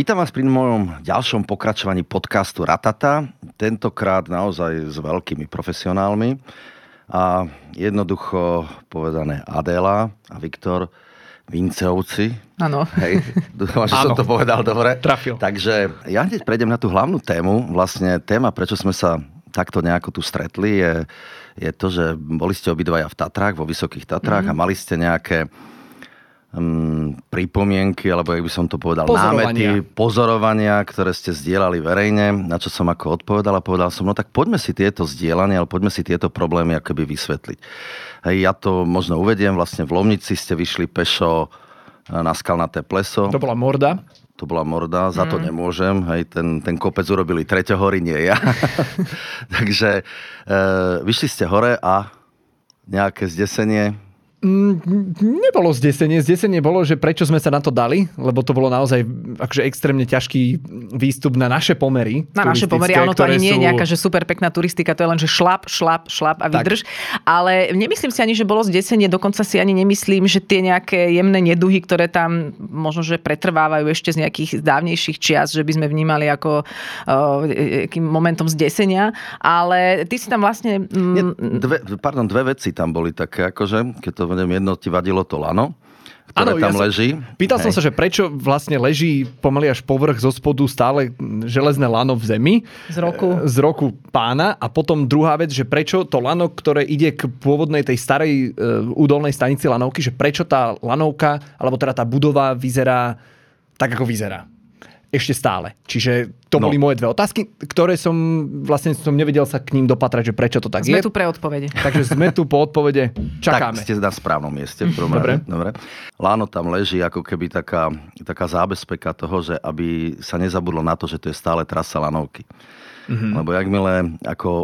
Vítam vás pri mojom ďalšom pokračovaní podcastu Ratata. Tentokrát naozaj s veľkými profesionálmi. A jednoducho povedané Adela a Viktor Vinceovci. Áno. Hej, dúfam, že som to povedal dobre. Trafil. Takže ja hneď prejdem na tú hlavnú tému. Vlastne téma, prečo sme sa takto nejako tu stretli, je to, že boli ste obidvaja v Tatrách, vo Vysokých Tatrách a mali ste nejaké pripomienky, alebo jak by som to povedal, námety, pozorovania, ktoré ste zdieľali verejne, na čo som ako odpovedal a povedal som, no tak poďme si tieto zdieľania, ale poďme si tieto problémy akoby vysvetliť. Hej, ja to možno uvediem, vlastne v Lomnici ste vyšli pešo na skalnaté pleso. To bola morda, za to nemôžem. Hej, ten kopec urobili Treťohory, nie ja. Takže vyšli ste hore a nejaké zdesenie. Nebolo zdesenie. Zdesenie bolo, že prečo sme sa na to dali, lebo to bolo naozaj akože extrémne ťažký výstup na naše pomery. Na naše pomery, áno, to ani nie je nejaká že super pekná turistika, to je len, že šlap a vydrž. Tak. Ale nemyslím si ani, že bolo zdesenie, dokonca si ani nemyslím, že tie nejaké jemné neduhy, ktoré tam možno, že pretrvávajú ešte z nejakých dávnejších čias, že by sme vnímali ako momentom zdesenia. Ale ty si tam vlastne... Dve veci tam boli také, akože, keď to jedno ti vadilo to lano, ktoré ano, tam leží. Pýtal som sa, že prečo vlastne leží pomaly až povrch zo spodu stále železné lano v zemi. Z roku pána. A potom druhá vec, že prečo to lano, ktoré ide k pôvodnej tej starej údolnej stanici lanovky, že prečo tá lanovka, alebo teda tá budova vyzerá tak, ako vyzerá. Ešte stále. Čiže to boli moje dve otázky, ktoré som nevedel sa k ním dopatrať, že prečo to tak je. Sme tu pre odpovede. Takže sme tu po odpovede. Čakáme. Tak ste na správnom mieste. Dobre. Láno tam leží ako keby taká zábezpeka toho, že aby sa nezabudlo na to, že to je stále trasa lanovky. Mm-hmm. Lebo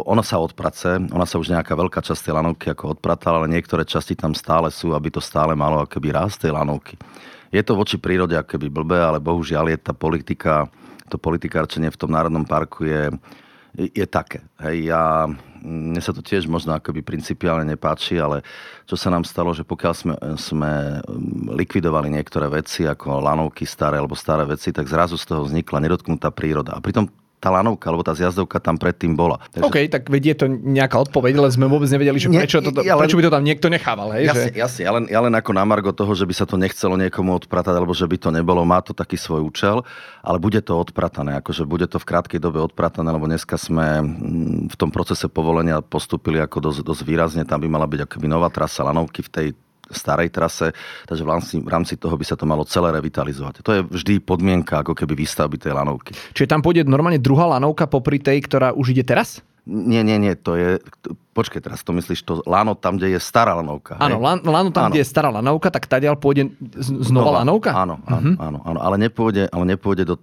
ono sa odprace, ona sa už nejaká veľká časť tej lanovky ako odpratala, ale niektoré časti tam stále sú, aby to stále malo akoby rásť tej lanovky. Je to voči prírode akoby blbé, ale bohužiaľ je tá politika, to politikárčenie v tom Národnom parku je také. Hej, mne sa to tiež možno akoby principiálne nepáči, ale čo sa nám stalo, že pokiaľ sme likvidovali niektoré veci, ako lanovky staré alebo staré veci, tak zrazu z toho vznikla nedotknutá príroda. A pritom tá lanovka, alebo tá zjazdovka tam predtým bola. Takže... OK, tak vedie to nejaká odpoveď, ale sme vôbec nevedeli, že prečo by to tam niekto nechával. Hej, jasne, ja len ako na margo toho, že by sa to nechcelo niekomu odpratať, alebo že by to nebolo, má to taký svoj účel, ale bude to odpratané, akože bude to v krátkej dobe odpratané, lebo dneska sme v tom procese povolenia postúpili ako dosť výrazne, tam by mala byť akoby nová trasa lanovky v tej starej trase, takže v rámci toho by sa to malo celé revitalizovať. To je vždy podmienka ako keby výstavby tej lanovky. Čiže tam pôjde normálne druhá lanovka popri tej, ktorá už ide teraz? Nie, to je... Počkaj, teraz to myslíš, to lano tam, kde je stará lanovka. Áno, lano tam, kde je stará lanovka, tak tadiaľ pôjde znova lanovka? Áno, ale nepôjde do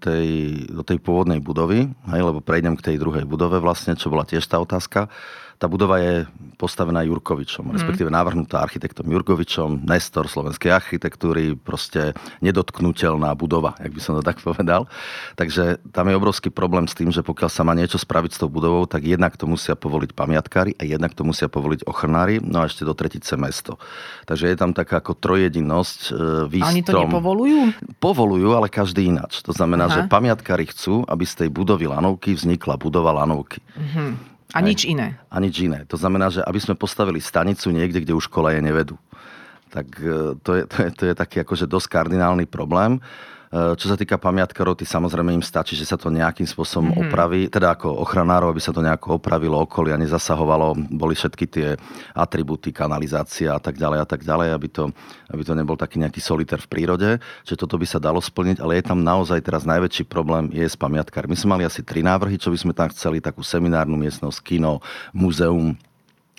tej pôvodnej budovy, hej, lebo prejdem k tej druhej budove vlastne, čo bola tiež tá otázka. Tá budova je postavená Jurkovičom, respektíve navrhnutá architektom Jurkovičom, Nestor slovenskej architektúry, proste nedotknuteľná budova, jak by som to tak povedal. Takže tam je obrovský problém s tým, že pokiaľ sa má niečo spraviť s tou budovou, tak jednak to musia povoliť pamiatkári a jednak to musia povoliť ochranári, no a ešte do tretice mesto. Takže je tam taká ako trojedinosť výstrom. Ani to nepovolujú? Povolujú, ale každý ináč. To znamená, že pamiatkári chcú, aby z tej budovy lanovky vznikla budova lanovky. Mhm. A nič iné. A nič iné. To znamená, že aby sme postavili stanicu niekde, kde už kolaje nevedú. Tak to je taký akože dosť kardinálny problém. Čo sa týka pamiatkárov, samozrejme im stačí, že sa to nejakým spôsobom opraví, teda ako ochranárov, aby sa to nejako opravilo okolia, nezasahovalo, boli všetky tie atribúty, kanalizácia a tak ďalej, aby to nebol taký nejaký solitér v prírode, že toto by sa dalo splniť, ale je tam naozaj teraz najväčší problém je s pamiatkármi. My sme mali asi 3 návrhy, čo by sme tam chceli, takú seminárnu miestnosť, kino, múzeum,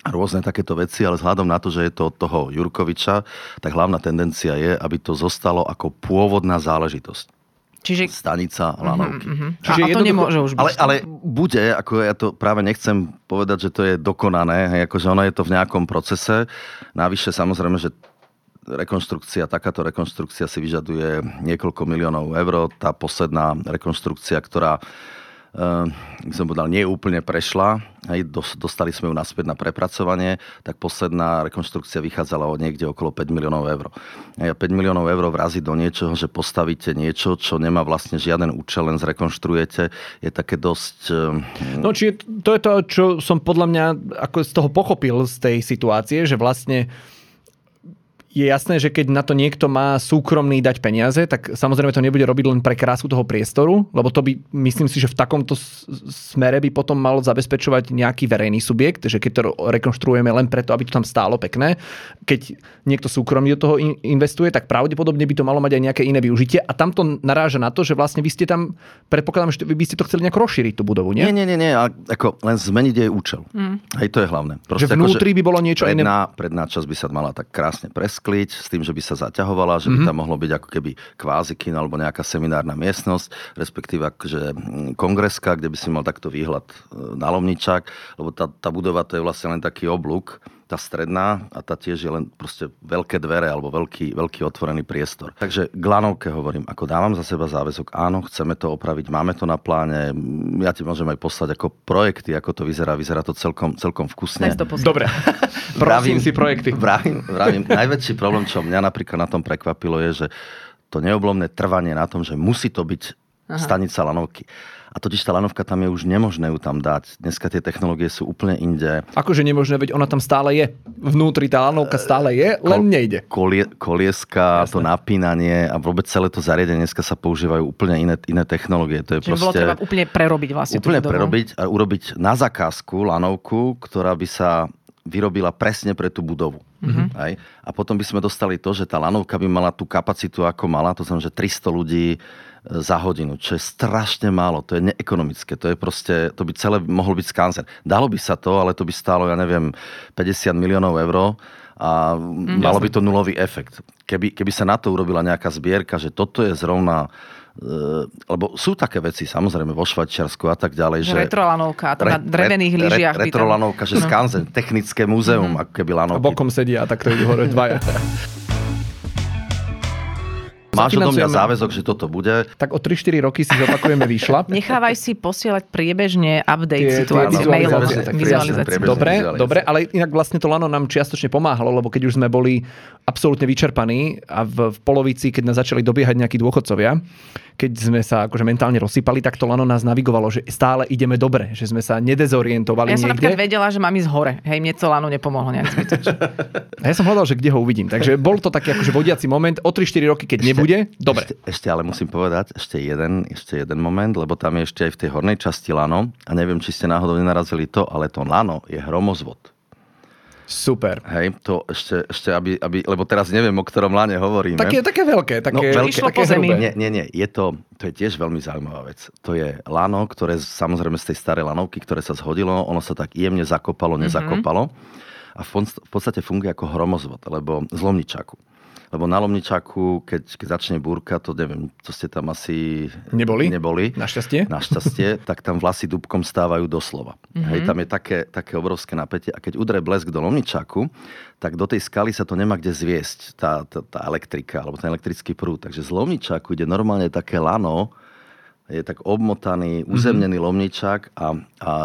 rôzne takéto veci, ale vzhľadom na to, že je to od toho Jurkoviča, tak hlavná tendencia je, aby to zostalo ako pôvodná záležitosť. Čiže stanica lanovky. Čiže a to nemôže už byť. Ale bude, ako ja to práve nechcem povedať, že to je dokonané, hej, akože ono je to v nejakom procese. Navyše samozrejme, že takáto rekonštrukcia si vyžaduje niekoľko miliónov eur. Tá posledná rekonštrukcia, ktorá som povedal, nie úplne prešla. Hej, dostali sme ju naspäť na prepracovanie, tak posledná rekonštrukcia vychádzala niekde okolo 5 miliónov eur. 5 miliónov eur vraziť do niečoho, že postavíte niečo, čo nemá vlastne žiaden účel, len zrekonštruujete, je také dosť... No či to je to, čo som podľa mňa ako z toho pochopil z tej situácie, že vlastne je jasné, že keď na to niekto má súkromný dať peniaze, tak samozrejme to nebude robiť len pre krásu toho priestoru, lebo to by, myslím si, že v takomto smere by potom mal zabezpečovať nejaký verejný subjekt, že keď to rekonštruujeme len preto, aby to tam stálo pekné. Keď niekto súkromne do toho investuje, tak pravdepodobne by to malo mať aj nejaké iné využitie. A tam to naráža na to, že vlastne vy ste tam, predpokladám, že vy by ste to chceli nejak rozšíriť tú budovu, nie? Nie. Ako len zmeniť jej účel. Hej, to je hlavné. Proste, že vnútri by bolo niečo iné. Predná časť by sa mala tak krásne s tým, že by sa zaťahovala, že by tam mohlo byť ako keby kvázikin alebo nejaká seminárna miestnosť, respektíve akože kongreska, kde by si mal takto výhľad na Lomničák, lebo tá budova to je vlastne len taký oblúk, tá stredná a tá tiež je len proste veľké dvere alebo veľký otvorený priestor. Takže k lanovke hovorím, ako dávam za seba záväzok, áno, chceme to opraviť, máme to na pláne, ja ti môžem aj poslať ako projekty, ako to vyzerá to celkom vkusne. Dobre, prosím si projekty. Vravím, najväčší problém, čo mňa napríklad na tom prekvapilo, je, že to neoblomné trvanie na tom, že musí to byť stanica lanovky. A totiž tá lanovka tam je už nemožné ju tam dať. Dneska tie technológie sú úplne inde. Akože nemožné, veď ona tam stále je. Vnútri tá lanovka stále je, len nejde. Kolieska, jasne. To napínanie a vôbec celé to zariadenie. Dneska sa používajú úplne iné technológie. To je čiže proste... bolo treba úplne prerobiť vlastne. Úplne prerobiť a urobiť na zakázku lanovku, ktorá by sa vyrobila presne pre tú budovu. Mm-hmm. Aj? A potom by sme dostali to, že tá lanovka by mala tú kapacitu, ako mala. To znamená, že 300 ľudí za hodinu, čo je strašne málo, to je neekonomické, to je proste, to by celé mohol byť Skanzen. Dalo by sa to, ale to by stálo, ja neviem, 50 miliónov eur a malo by to nulový efekt. Keby sa na to urobila nejaká zbierka, že toto je zrovna, lebo sú také veci, samozrejme, vo Švajčiarsku a tak ďalej, že retrolanovka, na drevených lyžiach. Retrolanovka, že Skanzen, technické múzeum, ako keby lanovky. A bokom sedia, tak to je hore dvaja. Máš do mňa záväzok, že toto bude. Tak o 3-4 roky si zopakujeme výšľap. Nechávaj si posielať priebežne update situácií mailom. Dobre, ale inak vlastne to lano nám čiastočne pomáhalo, lebo keď už sme boli absolútne vyčerpaní a v polovici, keď nás začali dobiehať nejakí dôchodcovia, keď sme sa akože mentálne rozsypali, tak to lano nás navigovalo, že stále ideme dobre, že sme sa nedezorientovali niekde. Ja som napríklad vedela, že mám ísť hore. Hej, mne to lano nepomohlo nejak zbytočne. Ja som hľadal, že kde ho uvidím. Takže bol to taký akože vodiaci moment. O 3-4 roky, keď nebude. Dobre. Ešte ale musím povedať, ešte jeden moment, lebo tam je ešte aj v tej hornej časti lano a neviem, či ste náhodou nenarazili to, ale to lano je hromozvod. Super. Hej, to ešte aby lebo teraz neviem, o ktorom lane hovoríme. Také veľké, také, no, veľké, išlo také po zemi. Nie, to je tiež veľmi zaujímavá vec. To je lano, ktoré samozrejme z tej starej lanovky, ktoré sa zhodilo, ono sa tak jemne zakopalo, nezakopalo a v podstate funguje ako hromozvod, alebo z Lomničáku. Lebo na Lomničáku, keď začne búrka, to neviem, čo ste tam asi neboli. Našťastie, tak tam vlasy dúbkom stávajú doslova. Mm-hmm. Hej, tam je také obrovské napätie. A keď udrie blesk do Lomničáku, tak do tej skaly sa to nemá kde zviesť, tá elektrika, alebo ten elektrický prúd. Takže z Lomničáku ide normálne také lano, je tak obmotaný, uzemnený Lomničák a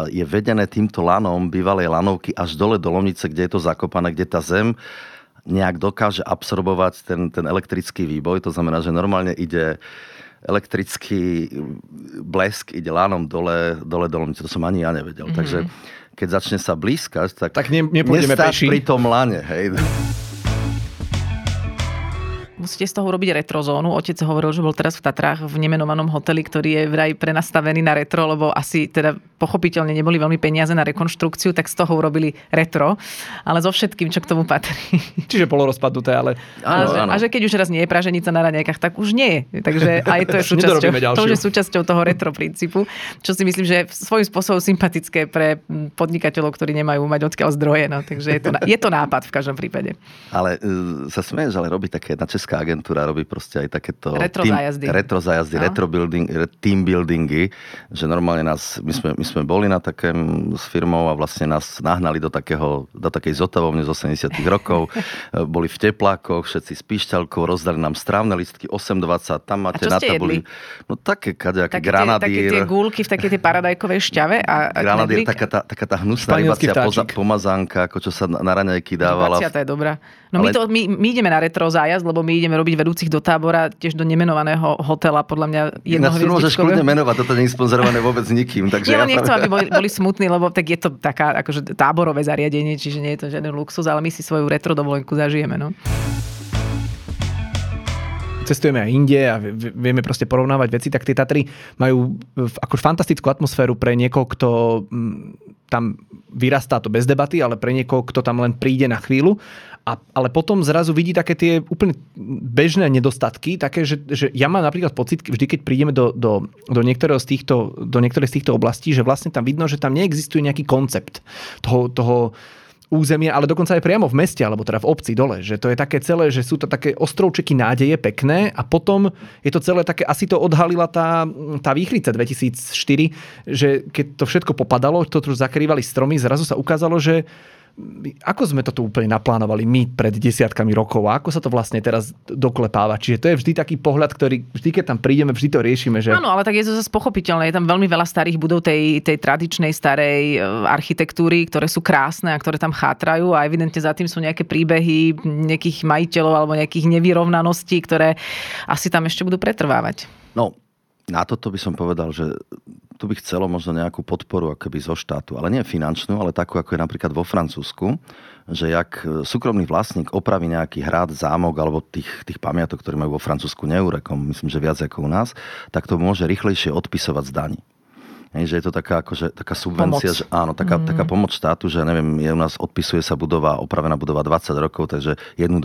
je vedené týmto lanom bývalej lanovky až dole do Lomnice, kde je to zakopané, kde tá zem nejak dokáže absorbovať ten elektrický výboj. To znamená, že normálne ide elektrický blesk, ide lánom dole do Lomnice. To som ani ja nevedel. Mm-hmm. Takže keď začne sa blízkať, tak nestáš pri tom lane. Hej. Musíte z toho urobiť retrozónu. Otec hovoril, že bol teraz v Tatrách v nemenovanom hoteli, ktorý je vraj prenastavený na retro, lebo asi teda pochopiteľne neboli veľmi peniaze na rekonštrukciu, tak z toho urobili retro. Ale so všetkým, čo k tomu patrí. Čiže polorozpadnuté, ale... A že keď už raz nie je praženica na raňajkách, tak už nie je. Takže aj to je súčasťou, toho retro princípu, čo si myslím, že je svojím spôsobom sympatické pre podnikateľov, ktorí nemajú mať odkiaľ zdroje. No, takže je to nápad v každom prípade. Ale sa smieš, ale robí také na česká agentúra robí proste aj takéto retro zájazdy, retro building, team buildingy, že normálne nás, my sme sme boli na takém s firmou a vlastne nás nahnali do takej zotavovne z 80. rokov. Boli v teplákoch, všetci s píšťalkou, rozdali nám strávne listky 8,20. Tam máte na tabuli. No také kadejaké granadír. Také tie gúlky v takej tej paradajkovej šťave a granadír, taká tá hnusná rybácia pomazánka, ako čo sa na raňajky dávala. Rybácia, tá je dobrá. No ale... my ideme na retro zájazd, lebo my ideme robiť vedúcich do tábora, tiež do nemenovaného hotela, podľa mňa jednohviezdičkového. Môžeš kľudne menovať, toto nie je sponzorované vôbec nikým. Takže ja nechcem, aby boli smutní, lebo tak je to taká akože táborové zariadenie, čiže nie je to žiadny luxus, ale my si svoju retro dovolenku zažijeme, no. Cestujeme aj inde a vieme proste porovnávať veci, tak tie Tatry majú ako fantastickú atmosféru pre niekoho, kto tam vyrastá, to bez debaty, ale pre niekoho, kto tam len príde na chvíľu, ale potom zrazu vidí také tie úplne bežné nedostatky, také, že ja mám napríklad pocit, vždy keď prídeme do niektorých z týchto oblastí, že vlastne tam vidno, že tam neexistuje nejaký koncept toho územia, ale dokonca aj priamo v meste, alebo teda v obci dole, že to je také celé, že sú to také ostrovčeky nádeje pekné a potom je to celé také, asi to odhalila tá výchrica 2004, že keď to všetko popadalo, to už zakrývali stromy, zrazu sa ukázalo, že ako sme to tu úplne naplánovali my pred desiatkami rokov a ako sa to vlastne teraz doklepáva. Čiže to je vždy taký pohľad, ktorý vždy, keď tam prídeme, vždy to riešime. Že... Áno, ale tak je to zase pochopiteľné. Je tam veľmi veľa starých budov tej tradičnej starej architektúry, ktoré sú krásne a ktoré tam chátrajú a evidentne za tým sú nejaké príbehy nejakých majiteľov alebo nejakých nevyrovnaností, ktoré asi tam ešte budú pretrvávať. No, na toto by som povedal, že tu by chcelo možno nejakú podporu akoby zo štátu, ale nie finančnú, ale takú, ako je napríklad vo Francúzsku, že jak súkromný vlastník opraví nejaký hrad, zámok alebo tých pamiatok, ktoré majú vo Francúzsku neurekom, myslím, že viac ako u nás, tak to môže rýchlejšie odpisovať z daní. Že je to taká, akože, taká subvencia, že áno, taká pomoc štátu, že neviem, u nás odpisuje sa budova, opravená budova 20 rokov, takže 1/20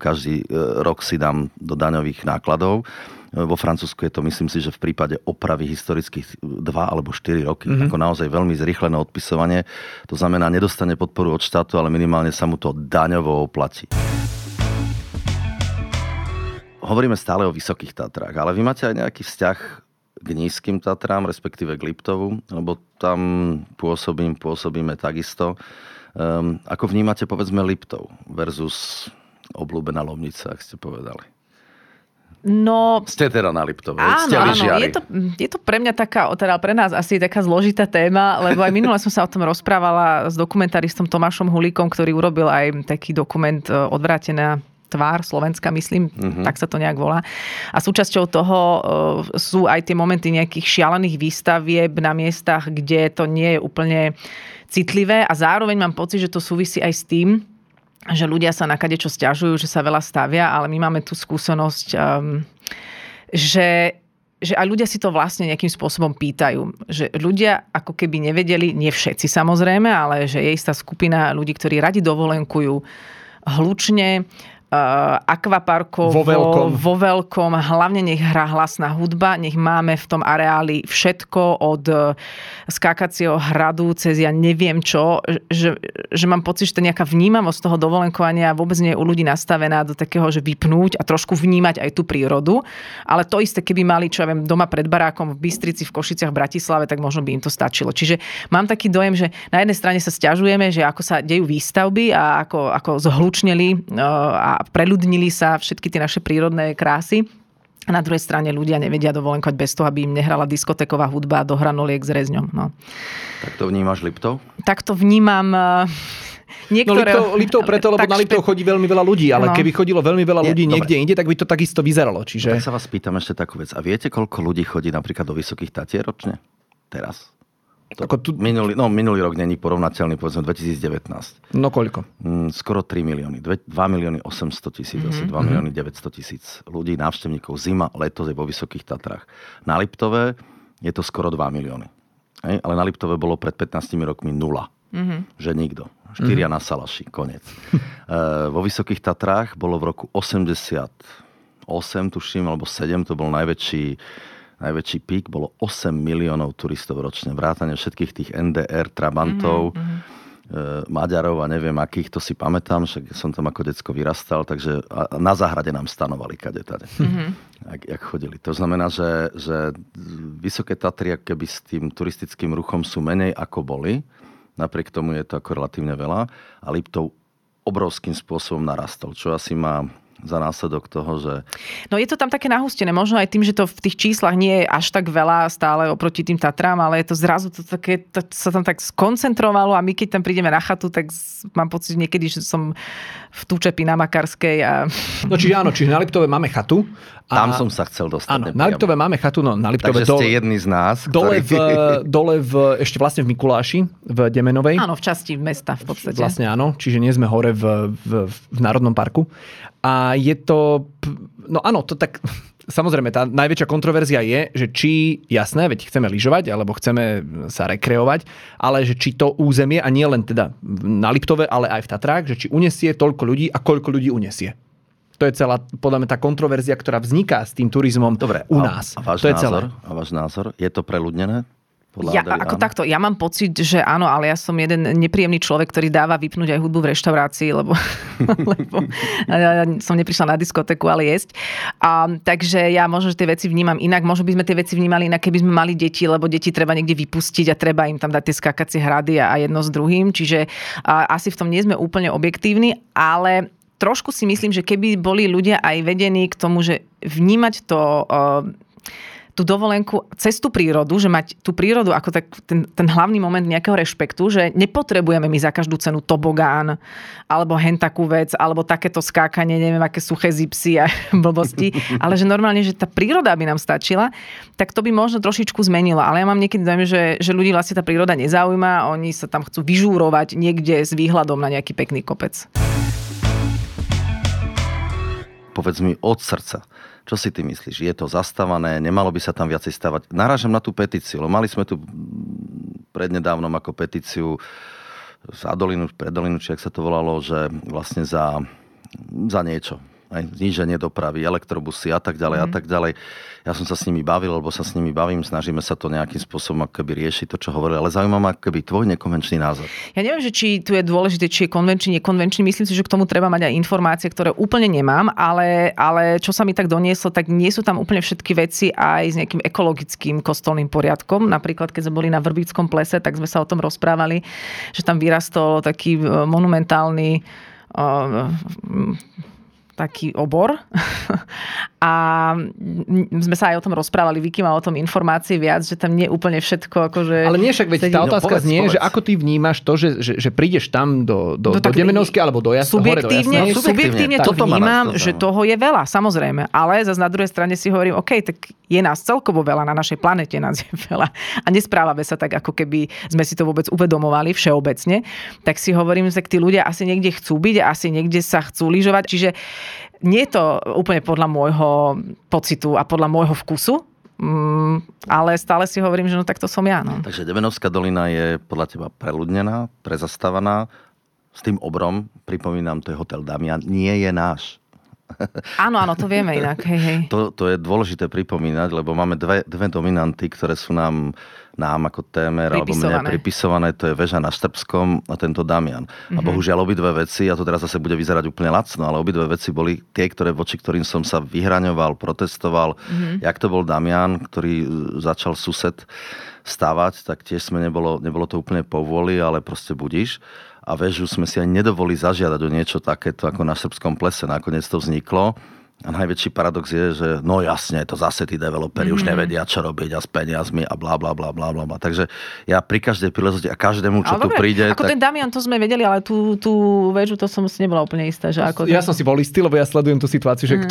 každý rok si dám do daňových nákladov. Vo Francúzsku je to, myslím si, že v prípade opravy historických 2 alebo 4 roky. Ako naozaj veľmi zrýchlené odpisovanie. To znamená, nedostane podporu od štátu, ale minimálne sa mu to daňovo oplatí. Hovoríme stále o Vysokých Tatrách, ale vy máte aj nejaký vzťah k Nízkym Tatrám, respektíve k Liptovu, lebo tam pôsobíme takisto. Ako vnímate, povedzme, Liptov versus obľúbená Lomnica, ak ste povedali? No, ste teda na Liptove, ste lyžiari. Je to pre mňa taká, teda pre nás asi taká zložitá téma, lebo aj minule som sa o tom rozprávala s dokumentaristom Tomášom Hulíkom, ktorý urobil aj taký dokument Odvrátená tvár Slovenska, myslím, tak sa to nejak volá. A súčasťou toho sú aj tie momenty nejakých šialených výstavieb na miestach, kde to nie je úplne citlivé a zároveň mám pocit, že to súvisí aj s tým, že ľudia sa na kadečo sťažujú, že sa veľa stavia, ale my máme tú skúsenosť, že aj ľudia si to vlastne nejakým spôsobom pýtajú. Že ľudia ako keby nevedeli, nie všetci samozrejme, ale že je istá skupina ľudí, ktorí radi dovolenkujú hlučne, akvaparkov vo veľkom, hlavne nech hrá hlasná hudba, nech máme v tom areáli všetko od skákacieho hradu cez ja neviem čo, že mám pocit, že to nejaká vnímavosť toho dovolenkovania vôbec nie je u ľudí nastavená do takého, že vypnúť a trošku vnímať aj tú prírodu, ale to isté, keby mali, čo ja viem, doma pred barákom v Bystrici, v Košiciach, v Bratislave, tak možno by im to stačilo. Čiže mám taký dojem, že na jednej strane sa sťažujeme, že ako sa dejú výstavby a ako zhlučneli a preľudnili sa všetky tie naše prírodné krásy. A na druhej strane ľudia nevedia dovolenkovať bez toho, aby im nehrala diskotéková hudba do hranoliek s rezňom. No. Tak to vnímaš Liptov? Tak to vnímam... Niektoré... No Liptov preto, lebo na Liptov chodí veľmi veľa ľudí, ale keby chodilo veľmi veľa ľudí niekde inde, tak by to takisto vyzeralo. Čiže... No, tak sa vás pýtam ešte takú vec. A viete, koľko ľudí chodí napríklad do Vysokých Tatier ročne? Teraz? Minulý rok není porovnateľný, povedzme 2019. No koľko? Skoro 3 milióny. 2 800 000, asi 2 900 000 ľudí, návštevníkov. Zima, leto je vo Vysokých Tatrách. Na Liptove je to skoro 2 milióny. Ale na Liptove bolo pred 15 rokmi nula. Že nikto. 4 na Salaši, koniec. Vo Vysokých Tatrách bolo v roku 88, tuším, alebo 7, to bol najväčší pík, bolo 8 miliónov turistov ročne. Vrátane všetkých tých NDR, Trabantov, Maďarov a neviem akých, to si pamätám, však som tam ako decko vyrastal, takže na záhrade nám stanovali kadetade. Mm-hmm. Ak chodili. To znamená, že Vysoké Tatry keby s tým turistickým ruchom sú menej ako boli, napriek tomu je to ako relatívne veľa a Liptov obrovským spôsobom narastol, čo asi má za následok toho, že... No je to tam také nahustené, možno aj tým, že to v tých číslach nie je až tak veľa stále oproti tým Tatrám, ale je to zrazu to také, to sa tam tak skoncentrovalo a my keď tam prídeme na chatu, tak mám pocit niekedy, že som v Tučepi na Makarskej a... No čiže áno, čiže na Liptove máme chatu. A... Tam som sa chcel dostať. Áno, na Liptove máme chatu, no na Liptove... Takže ste jedni z nás, ktorý... Dole v, ešte vlastne v Mikuláši, v Demänovej. Áno, v časti mesta v podstate. Vlastne áno, čiže nie sme hore v Národnom parku. A je to... No áno, to tak... Samozrejme, tá najväčšia kontroverzia je, že či, jasné, veď chceme lyžovať, alebo chceme sa rekreovať, ale že či to územie, a nie len teda na Liptove, ale aj v Tatrách, že či unesie toľko ľudí a koľko ľudí unesie. To je celá, podľa mňa, tá kontroverzia, ktorá vzniká s tým turizmom. Dobre, u nás. A váš to je názor? A váš názor? Je to preľudnené? Ja, ako takto, ja mám pocit, že áno, ale ja som jeden nepríjemný človek, ktorý dáva vypnúť aj hudbu v reštaurácii, lebo ja som neprišla na diskotéku, ale jesť. Takže ja možno, že tie veci vnímam inak. Možno by sme tie veci vnímali inak, keby sme mali deti, lebo deti treba niekde vypustiť a treba im tam dať tie skákacie hrady a jedno s druhým. Čiže asi v tom nie sme úplne objektívni, ale trošku si myslím, že keby boli ľudia aj vedení k tomu, že vnímať to... tú dovolenku cez tú prírodu, že mať tú prírodu ako tak ten hlavný moment nejakého rešpektu, že nepotrebujeme my za každú cenu tobogán, alebo hen takú vec, alebo takéto skákanie, neviem, aké suché zipsy a blbosti, ale že normálne, že tá príroda by nám stačila, tak to by možno trošičku zmenilo. Ale ja mám niekedy dojem, že ľudí vlastne tá príroda nezaujíma, oni sa tam chcú vyžúrovať niekde s výhľadom na nejaký pekný kopec. Povedz mi od srdca, čo si ty myslíš? Je to zastávané? Nemalo by sa tam viacej stavať? Narážam na tú petíciu. Mali sme tu prednedávnom ako petíciu z Adolinu, predolinu, či ak sa to volalo, že vlastne za niečo. Aj zníženie dopravy, elektrobusy a tak ďalej a tak ďalej. Ja som sa s nimi bavil, lebo sa s nimi bavím. Snažíme sa to nejakým spôsobom akoby riešiť, to, čo hovorili. Ale zaujíma ma akoby tvoj nekonvenčný názor. Ja neviem, že či tu je dôležité, či je konvenčný, nekonvenčný. Myslím si, že k tomu treba mať aj informácie, ktoré úplne nemám, ale čo sa mi tak donieslo, tak nie sú tam úplne všetky veci aj s nejakým ekologickým kostolným poriadkom. Napríklad, keď sme boli na Vrbickom plese, tak sme sa o tom rozprávali, že tam vyrastol taký monumentálny taký obor a sme sa aj o tom rozprávali, Vicky má o tom informácie viac, že tam nie úplne všetko akože... Ale nie však, veď tá otázka znie, že ako ty vnímaš to, že prídeš tam do Demänovskej alebo do Jasná, hore do Jasná. Subjektívne to vnímam, že toho je veľa, samozrejme, ale zase na druhej strane si hovorím, OK, tak je nás celkovo veľa, na našej planete nás je veľa a nesprávame sa tak, ako keby sme si to vôbec uvedomovali všeobecne, tak si hovorím, že tí ľudia asi niekde chcú byť, asi niekde sa chcú lyžovať, čiže nie je to úplne podľa môjho pocitu a podľa môjho vkusu, ale stále si hovorím, že no tak to som ja. No. Takže Demänovská dolina je podľa teba preľudnená, prezastavaná, s tým obrom, pripomínam, to je hotel Damian, nie je náš. Áno, to vieme inak. Hej. To je dôležité pripomínať, lebo máme dve dominanty, ktoré sú nám ako TMR alebo mne pripisované, to je väža na Štrbskom a tento Damian. Mm-hmm. A bohužiaľ obidve veci, a to teraz zase bude vyzerať úplne lacno, ale obidve veci boli tie, voči ktorým som sa vyhraňoval, protestoval. Mm-hmm. Jak to bol Damian, ktorý začal sused stavať, tak tiež nebolo to úplne povôli, ale proste budiš. A väžu sme si aj nedovolili zažiadať o niečo takéto ako na Srbskom plese. Nakoniec to vzniklo. A najväčší paradox je, že no jasne, to zase tí developeri už nevedia, čo robiť a s peniazmi a blablabla. Takže ja pri každej príležitosti a každému, čo ale tu dobre, príde... Ako tak... ten Damian, to sme vedeli, ale tú väžu, to som si nebola úplne istá. Že ako ja som si bol istý, lebo ja sledujem tú situáciu, že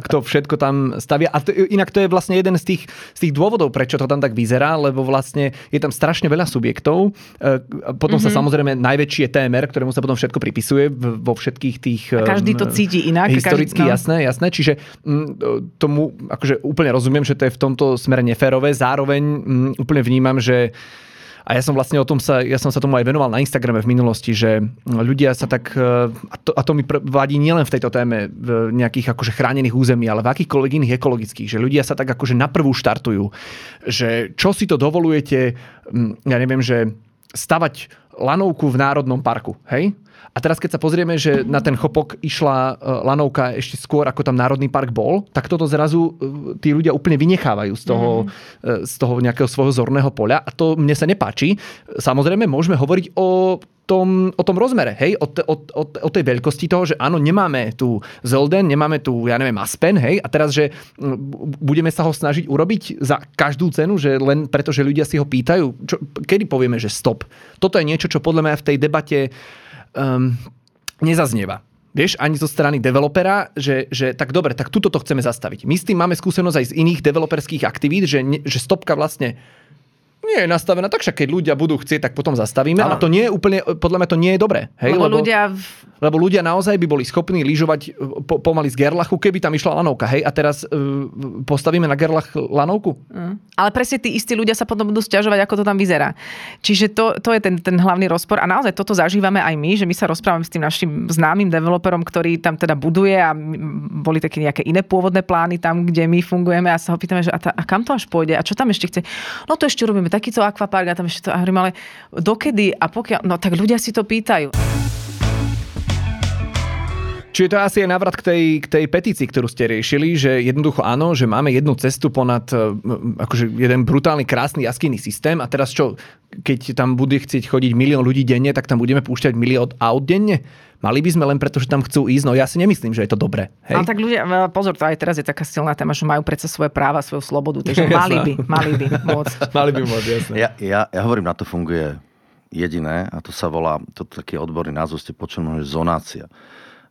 kto všetko tam stavia. A inak to je vlastne jeden z tých dôvodov, prečo to tam tak vyzerá, lebo vlastne je tam strašne veľa subjektov. Potom sa samozrejme najväčšie TMR, ktorému sa potom všetko pripisuje vo všetkých tých... A každý to cíti inak. Historicky, každý, no. Jasné, čiže tomu akože úplne rozumiem, že to je v tomto smere neférové, zároveň úplne vnímam, že a ja som vlastne ja som sa tomu aj venoval na Instagrame v minulosti, že ľudia sa tak, a to mi vadí nielen v tejto téme v nejakých akože chránených území, ale v akýchkoľvek iných ekologických, že ľudia sa tak akože naprvú štartujú, že čo si to dovolujete, ja neviem, že stavať lanovku v Národnom parku, hej? A teraz, keď sa pozrieme, že na ten Chopok išla lanovka ešte skôr, ako tam Národný park bol, tak toto zrazu tí ľudia úplne vynechávajú z toho nejakého svojho zorného poľa. A to mne sa nepáči. Samozrejme, môžeme hovoriť o tom rozmere, hej? O tej veľkosti toho, že áno, nemáme tu Zelden, nemáme tu, ja neviem, Aspen, hej? A teraz, že budeme sa ho snažiť urobiť za každú cenu, že len preto, že ľudia si ho pýtajú. Kedy povieme, že stop? Toto je niečo, čo podľa mňa v tej debate nezaznieva. Vieš, ani zo strany developera, že tak dobre, tak tuto to chceme zastaviť. My s tým máme skúsenosť aj z iných developerských aktivít, že stopka vlastne nie je nastavená, tak však keď ľudia budú chcieť, tak potom zastavíme. Ano. A to nie je úplne, podľa mňa to nie je dobré. Hej? Lebo ľudia naozaj by boli schopní lyžovať pomaly z gerlachu, keby tam išla lanovka. Hej? A teraz postavíme na gerlach lanovku. Ale presne tí istí ľudia sa potom budú sťažovať, ako to tam vyzerá. Čiže to je ten hlavný rozpor. A naozaj toto zažívame aj my, že my sa rozprávame s tým našim známym developerom, ktorý tam teda buduje a boli také nejaké iné pôvodné plány tam, kde my fungujeme a sa ho pýtame, že a kam to až pôjde a čo tam ešte chce. No to ešte robíme takýto akvapark a tam ešte to, a hovorím, ale dokedy a pokiaľ, no tak ľudia si to pýtajú. Čiže to asi je návrat k tej petícii, ktorú ste riešili, že jednoducho áno, že máme jednu cestu ponad akože jeden brutálny, krásny jaskinný systém a teraz čo, keď tam bude chcieť chodiť 1 000 000 ľudí denne, tak tam budeme púšťať 1 000 000 aut denne? Mali by sme len preto, že tam chcú ísť, no ja si nemyslím, že je to dobré. Hej? Ale tak ľudia, pozor, to aj teraz je taká silná téma, že majú predsa svoje práva, svoju slobodu, takže mali by môcť. Jasné. Ja hovorím, na to funguje jediné a to sa volá, to taký odborný názov ste počuli, zonácia.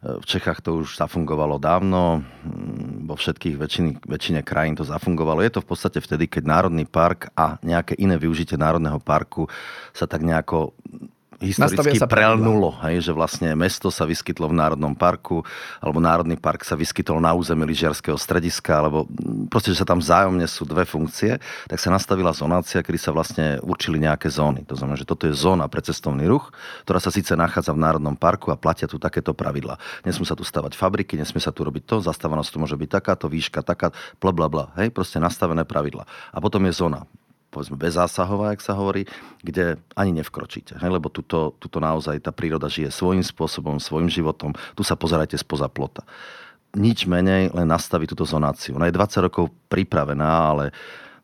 V Čechách to už zafungovalo dávno, vo všetkých väčšine krajín to zafungovalo. Je to v podstate vtedy, keď Národný park a nejaké iné využitie Národného parku sa tak nejako historicky prelnulo. Hej, že vlastne mesto sa vyskytlo v Národnom parku, alebo Národný park sa vyskytol na území lyžiarského strediska, alebo proste, že sa tam vzájomne sú dve funkcie, tak sa nastavila zonácia, kedy sa vlastne určili nejaké zóny. To znamená, že toto je zóna pre cestovný ruch, ktorá sa síce nachádza v Národnom parku a platia tu takéto pravidlá. Nesmú sa tu stavať fabriky, nesmie sa tu robiť to, zastávanosť tu môže byť takáto, výška taká, blablabla. Hej, proste nastavené pravidlá. A potom je zóna, povedzme bezzásahová, jak sa hovorí, kde ani nevkročíte. Hej? Lebo tuto naozaj tá príroda žije svojím spôsobom, svojím životom. Tu sa pozerajte spoza plota. Nič menej, len nastaviť túto zonáciu. Ona je 20 rokov pripravená, ale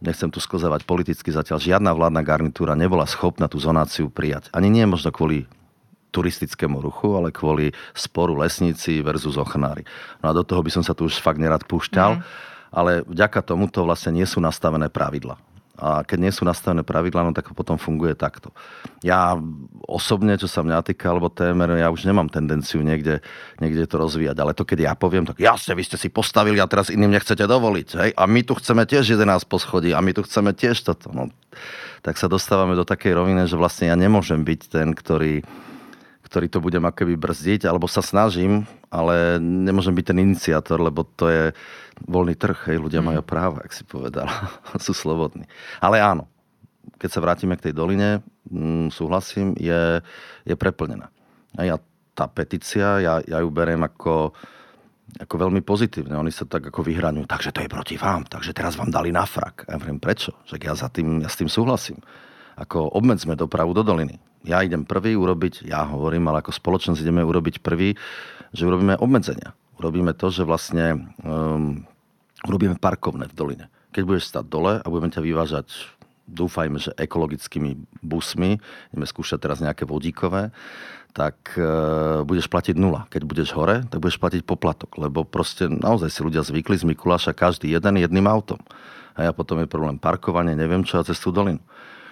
nechcem tu sklzávať politicky zatiaľ. Žiadna vládna garnitúra nebola schopná tú zonáciu prijať. Ani nie možno kvôli turistickému ruchu, ale kvôli sporu lesníci versus ochranári. No a do toho by som sa tu už fakt nerad púšťal, ale vďaka tomuto vlastne nie sú nastavené pravidlá. A keď nie sú nastavené pravidlá, no tak potom funguje takto. Ja osobne, čo sa mňa týka, alebo TMR, ja už nemám tendenciu niekde to rozvíjať. Ale to, keď ja poviem, tak jasne, vy ste si postavili a teraz iným nechcete dovoliť. Hej? A my tu chceme tiež 11 poschodí a my tu chceme tiež toto. No, tak sa dostávame do takej roviny, že vlastne ja nemôžem byť ten, ktorý to budem akoby brzdiť, alebo sa snažím, ale nemôžem byť ten iniciátor, lebo to je voľný trh, hej, ľudia majú práva, ak si povedal, sú slobodní. Ale áno, keď sa vrátime k tej doline, súhlasím, je preplnená. A tá petícia, ja ju beriem ako veľmi pozitívne. Oni sa tak ako vyhraňujú, takže to je proti vám, takže teraz vám dali na frak. A ja viem prečo, že ja s tým súhlasím. Ako obmedzme dopravu do doliny. Ja idem prvý urobiť, ja hovorím, ale ako spoločnosť ideme urobiť prvý, že urobíme obmedzenia. Urobíme to, že vlastne urobíme parkovné v doline. Keď budeš stať dole a budeme ťa vyvážať, dúfajme, že ekologickými busmi, ideme skúšať teraz nejaké vodíkové, tak budeš platiť 0. Keď budeš hore, tak budeš platiť poplatok, lebo proste naozaj si ľudia zvykli z Mikuláša každý jedným autom. A potom je problém parkovanie, neviem čo, a cez tú dolinu.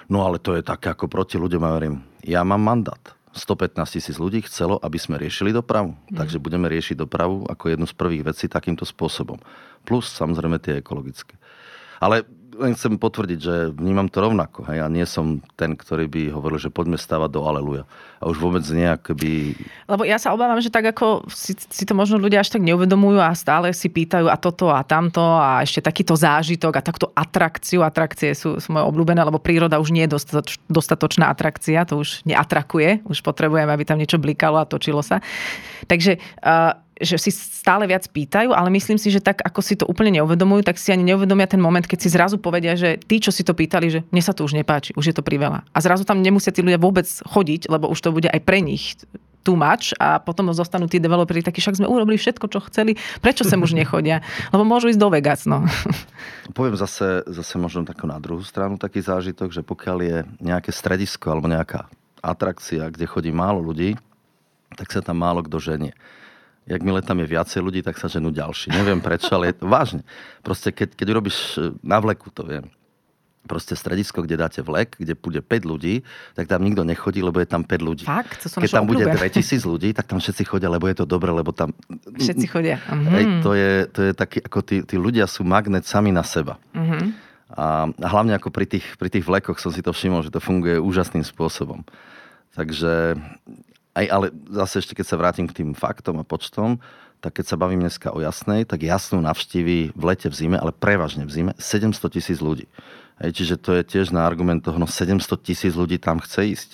No ale to je také ako proti ľuďom, ja hovorím, ja mám mandát. 115 000 ľudí chcelo, aby sme riešili dopravu. Takže budeme riešiť dopravu ako jednu z prvých vecí takýmto spôsobom. Plus samozrejme tie ekologické. Ale len chcem potvrdiť, že vnímam to rovnako. Hej? Ja nie som ten, ktorý by hovoril, že poďme stávať do aleluja. A už vôbec nejak by... Lebo ja sa obávam, že tak ako si to možno ľudia až tak neuvedomujú a stále si pýtajú a toto a tamto a ešte takýto zážitok a takto atrakciu. Atrakcie sú moje obľúbené, lebo príroda už nie je dostatočná atrakcia. To už neatrakuje. Už potrebujeme, aby tam niečo blikalo a točilo sa. Takže... že si stále viac pýtajú, ale myslím si, že tak, ako si to úplne neuvedomujú, tak si ani neuvedomia ten moment, keď si zrazu povedia, že tí, čo si to pýtali, že mne sa to už nepáči, už je to priveľa. A zrazu tam nemusia tí ľudia vôbec chodiť, lebo už to bude aj pre nich too much a potom zostanú tí developeri takí, však sme urobili všetko, čo chceli, prečo sem už nechodia? Lebo môžu ísť do Vegas, no. Poviem zase možno takú na druhú stranu taký zážitok, že pokiaľ je nejaké stredisko alebo nejaká atrakcia, kde chodí málo ľudí, tak sa tam málo kto ženie. Jakmile tam je viacej ľudí, tak sa ženú ďalší. Neviem prečo, ale je to vážne. Proste keď urobíš na vleku, to viem. Proste stredisko, kde dáte vlek, kde bude 5 ľudí, tak tam nikto nechodí, lebo je tam 5 ľudí. Fakt? To keď tam bude 2000 ľudí, tak tam všetci chodia, lebo je to dobre, lebo tam... Všetci chodia. Hej, to je taký, ako tí ľudia sú magnet sami na seba. Uh-huh. A hlavne ako pri tých vlekoch som si to všimol, že to funguje úžasným spôsobom. Takže... Ale zase ešte, keď sa vrátim k tým faktom a počtom, tak keď sa bavím dneska o Jasnej, tak Jasnú navštíví v lete, v zime, ale prevažne v zime, 700,000 ľudí. Hej, čiže to je tiež na argument toho, no 700,000 ľudí tam chce ísť.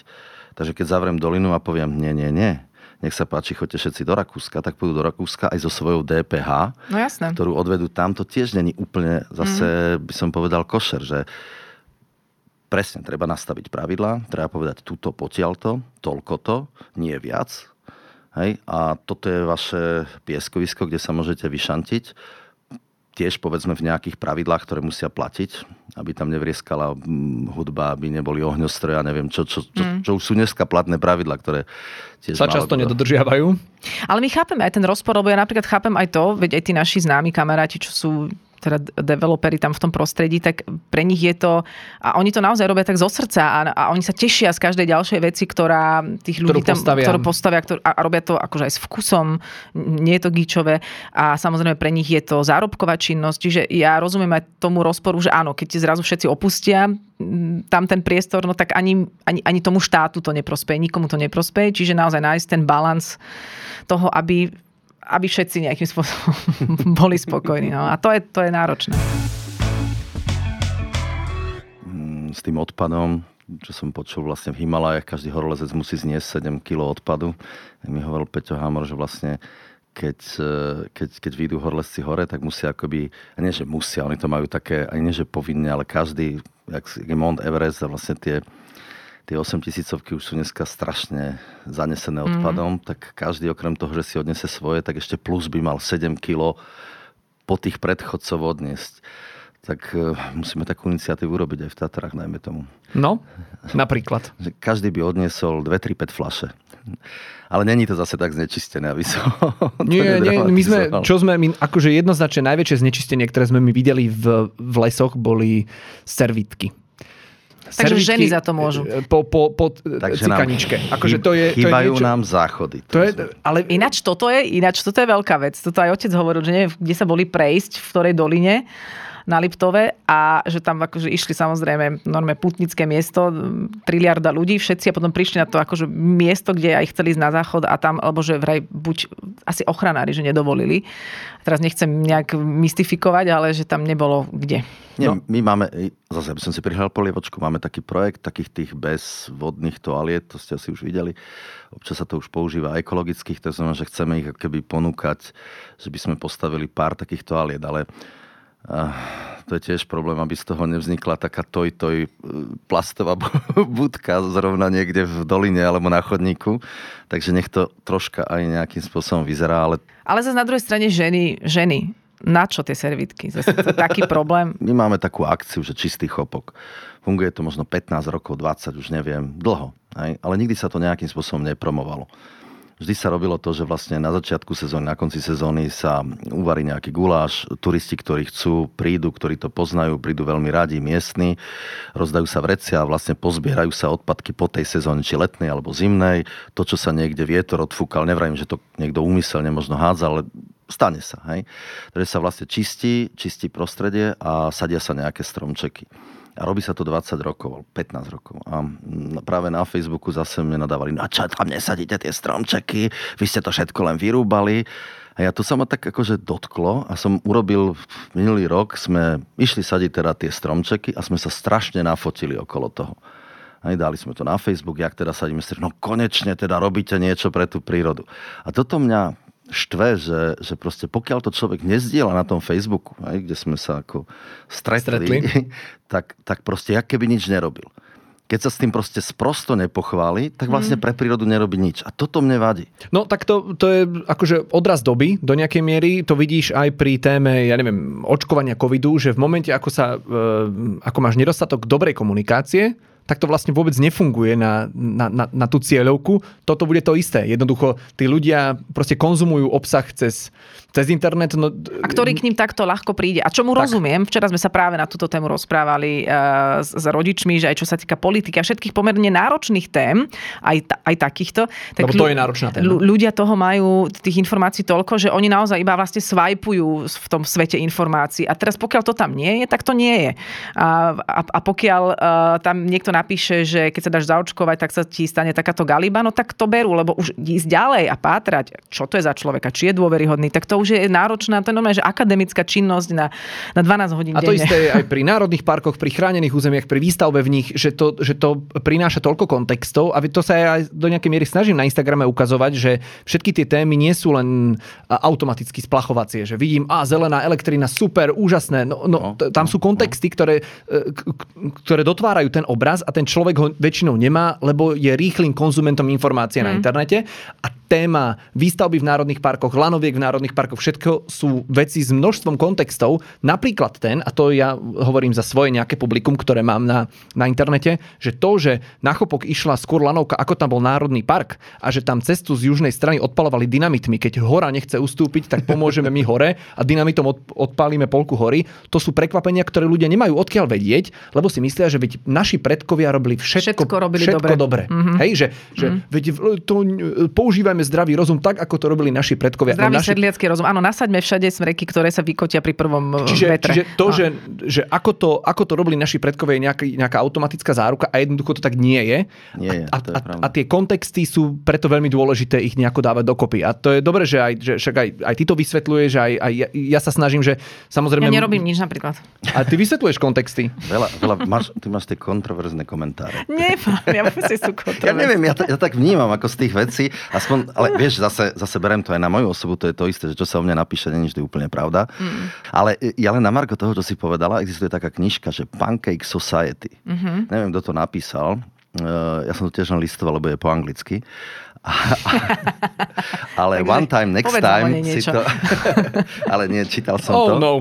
Takže keď zavriem dolinu a poviem, nie, nech sa páči, choďte všetci do Rakúska, tak pôjdu do Rakúska aj so svojou DPH, no jasné, ktorú odvedú tam. To tiež není úplne, zase by som povedal, košer, že presne, treba nastaviť pravidlá, treba povedať túto, potiaľto, toľkoto, nie viac. Hej? A toto je vaše pieskovisko, kde sa môžete vyšantiť. Tiež povedzme v nejakých pravidlách, ktoré musia platiť, aby tam nevrieskala hudba, aby neboli ohňostroje a neviem čo už sú dneska platné pravidlá, ktoré tiež sa často nedodržiavajú. Ale my chápeme aj ten rozpor, lebo ja napríklad chápem aj to, veď aj tí naši známi kamaráti, čo sú teda developeri tam v tom prostredí, tak pre nich je to, a oni to naozaj robia tak zo srdca a oni sa tešia z každej ďalšej veci, ktorá tých ľudí tam, ktorú postavia a robia to akože aj s vkusom, nie je to gíčové a samozrejme pre nich je to zárobková činnosť, čiže ja rozumiem aj tomu rozporu, že áno, keď ti zrazu všetci opustia tam ten priestor, no tak ani tomu štátu to neprospeje, nikomu to neprospeje, čiže naozaj nájsť ten balans toho, aby všetci nejakým spôsobom boli spokojní. No. A to je náročné. S tým odpadom, čo som počul vlastne v Himalajách, každý horolezec musí zniesť 7 kg odpadu. Mi hovoril Peťo Hamor, že vlastne keď výjdu horolezci hore, tak musia akoby, nie že musia, oni to majú také, ani nie že povinne, ale každý, jak Mount Everest a vlastne tie 8000-ovky už sú dneska strašne zanesené odpadom, tak každý okrem toho, že si odnese svoje, tak ešte plus by mal 7 kg po tých predchodcov odniesť. Tak musíme takú iniciatívu urobiť aj v Tatrách, najmä tomu. No, napríklad. Každý by odniesol 2-3-5 fľaše. Ale není to zase tak znečistené, aby som... Nie, akože jednoznačne najväčšie znečistenie, ktoré sme my videli v lesoch, boli servítky. Takže ženy za to môžu. Po cikaničke. Akože chýbajú to je nám záchody. Ale ináč toto je veľká vec. Toto aj otec hovoril, že neviem, kde sa boli prejsť, v ktorej doline na Liptove a že tam akože išli samozrejme normálne putnické miesto, 3 miliardy ľudí všetci a potom prišli na to akože miesto, kde aj chceli ísť na záchod a tam, alebo že vraj buď asi ochranári, že nedovolili. Teraz nechcem nejak mystifikovať, ale že tam nebolo kde. No. Nie, my máme, zase by som si prihľadal polievočku, máme taký projekt takých tých bezvodných toaliet, to ste asi už videli, občas sa to už používa ekologických, to znamená, že chceme ich keby ponúkať, že by sme postavili pár takých toaliet, ale to je tiež problém, aby z toho nevznikla taká toj plastová budka zrovna niekde v doline alebo na chodníku. Takže nech to troška aj nejakým spôsobom vyzerá. Ale zase na druhej strane ženy. Na čo tie servítky? Zase to taký problém. My máme takú akciu, že čistý Chopok. Funguje to možno 15 rokov, 20, už neviem, dlho. Aj? Ale nikdy sa to nejakým spôsobom nepromovalo. Vždy sa robilo to, že vlastne na začiatku sezóny, na konci sezóny sa uvarí nejaký guláš. Turisti, ktorí chcú, prídu, ktorí to poznajú, prídu veľmi radi, miestni, rozdajú sa vrecia a vlastne pozbierajú sa odpadky po tej sezóne, či letnej alebo zimnej. To, čo sa niekde vietor odfúkal, nevrajím, že to niekto úmyselne možno hádza, ale stane sa. Hej? Takže sa vlastne čistí prostredie a sadia sa nejaké stromčeky. A robí sa to 20 rokov, 15 rokov. A práve na Facebooku zase mne nadávali, no čo tam nesadíte tie stromčeky, vy ste to všetko len vyrúbali. A ja to sa ma tak akože dotklo a som urobil, minulý rok sme išli sadiť teda tie stromčeky a sme sa strašne nafotili okolo toho. A dali sme to na Facebook, jak teda sadíme, no konečne teda robíte niečo pre tú prírodu. A toto mňa štve, že proste pokiaľ to človek nezdieľa na tom Facebooku, aj, kde sme sa ako stretli. Tak proste jak keby nič nerobil. Keď sa s tým proste sprosto nepochváli, tak vlastne pre prírodu nerobí nič. A toto mne vadí. No tak to je akože odraz doby do nejakej miery. To vidíš aj pri téme, ja neviem, očkovania covidu, že v momente, ako máš nedostatok dobrej komunikácie, tak to vlastne vôbec nefunguje na tú cieľovku. Toto bude to isté. Jednoducho, tí ľudia proste konzumujú obsah cez internet. No, a ktorý k ním takto ľahko príde. A čomu rozumiem, včera sme sa práve na túto tému rozprávali s rodičmi, že aj čo sa týka politiky a všetkých pomerne náročných tém, aj takýchto. Tak to je náročná téma. Ľudia toho majú, tých informácií toľko, že oni naozaj iba vlastne swajpujú v tom svete informácií. A teraz pokiaľ to tam nie je, tak to nie je. A pokiaľ tam niekto napíše, že keď sa dáš zaočkovať, tak sa ti stane takáto galiba, no tak to berú, lebo už ísť ďalej a pátrať, čo to je za človeka, či je dôveryhodný, tak to už je náročná, to je normálne, že akademická činnosť na 12 hodín denne. A to isté je aj pri národných parkoch, pri chránených územiach, pri výstavbe v nich, že to prináša toľko kontextov a to sa aj do nejakej miery snažím na Instagrame ukazovať, že všetky tie témy nie sú len automaticky splachovacie, že vidím, zelená elektrina, super, úžasné, tam sú kontexty, ktoré dotvárajú ten obraz. A ten človek ho väčšinou nemá, lebo je rýchlým konzumentom informácie na internete. A téma výstavby v národných parkoch, lanoviek v národných parkoch, všetko sú veci s množstvom kontextov. Napríklad ten, a to ja hovorím za svoje nejaké publikum, ktoré mám na internete, že to, že na Chopok išla skôr lanovka, ako tam bol národný park a že tam cestu z južnej strany odpalovali dynamitmi. Keď hora nechce ustúpiť, tak pomôžeme my hore a dynamitom odpálime polku hory. To sú prekvapenia, ktoré ľudia nemajú odkiaľ vedieť, lebo si myslia, že veď naši predkovia robili všetko dobre. Mm-hmm. Hej, že veď to používame zdravý rozum, tak ako to robili naši predkovia. Zdravý sedliacky rozum. Áno, nasaďme všade smreky, ktoré sa vykotia pri prvom vetre. Čiže to, že ako to robili naši predkovia, je nejaká automatická záruka a jednoducho to tak nie je. A tie kontexty sú preto veľmi dôležité ich nejako dávať dokopy. A to je dobre, že však aj ty to vysvetľuješ, aj ja sa snažím, že samozrejme... Ja nerobím nič napríklad. A ty vysvetľuješ kontexty. Veľa ty máš tie kontroverzné komentáre. Nemám, ja neviem, ja tak vnímam ako z tých vecí, aspoň ale vieš, zase beriem to aj na moju osobu, to je to isté, že čo sa o mne napíše, nie je vždy úplne pravda. Mm. Ale ja len na margo toho, čo si povedala, existuje taká knižka, že Pancake Society. Mm-hmm. Neviem, kto to napísal. Ja som to tiež len listoval, lebo je po anglicky. Ale one time, next time si to... Ale nie, čítal som to. No.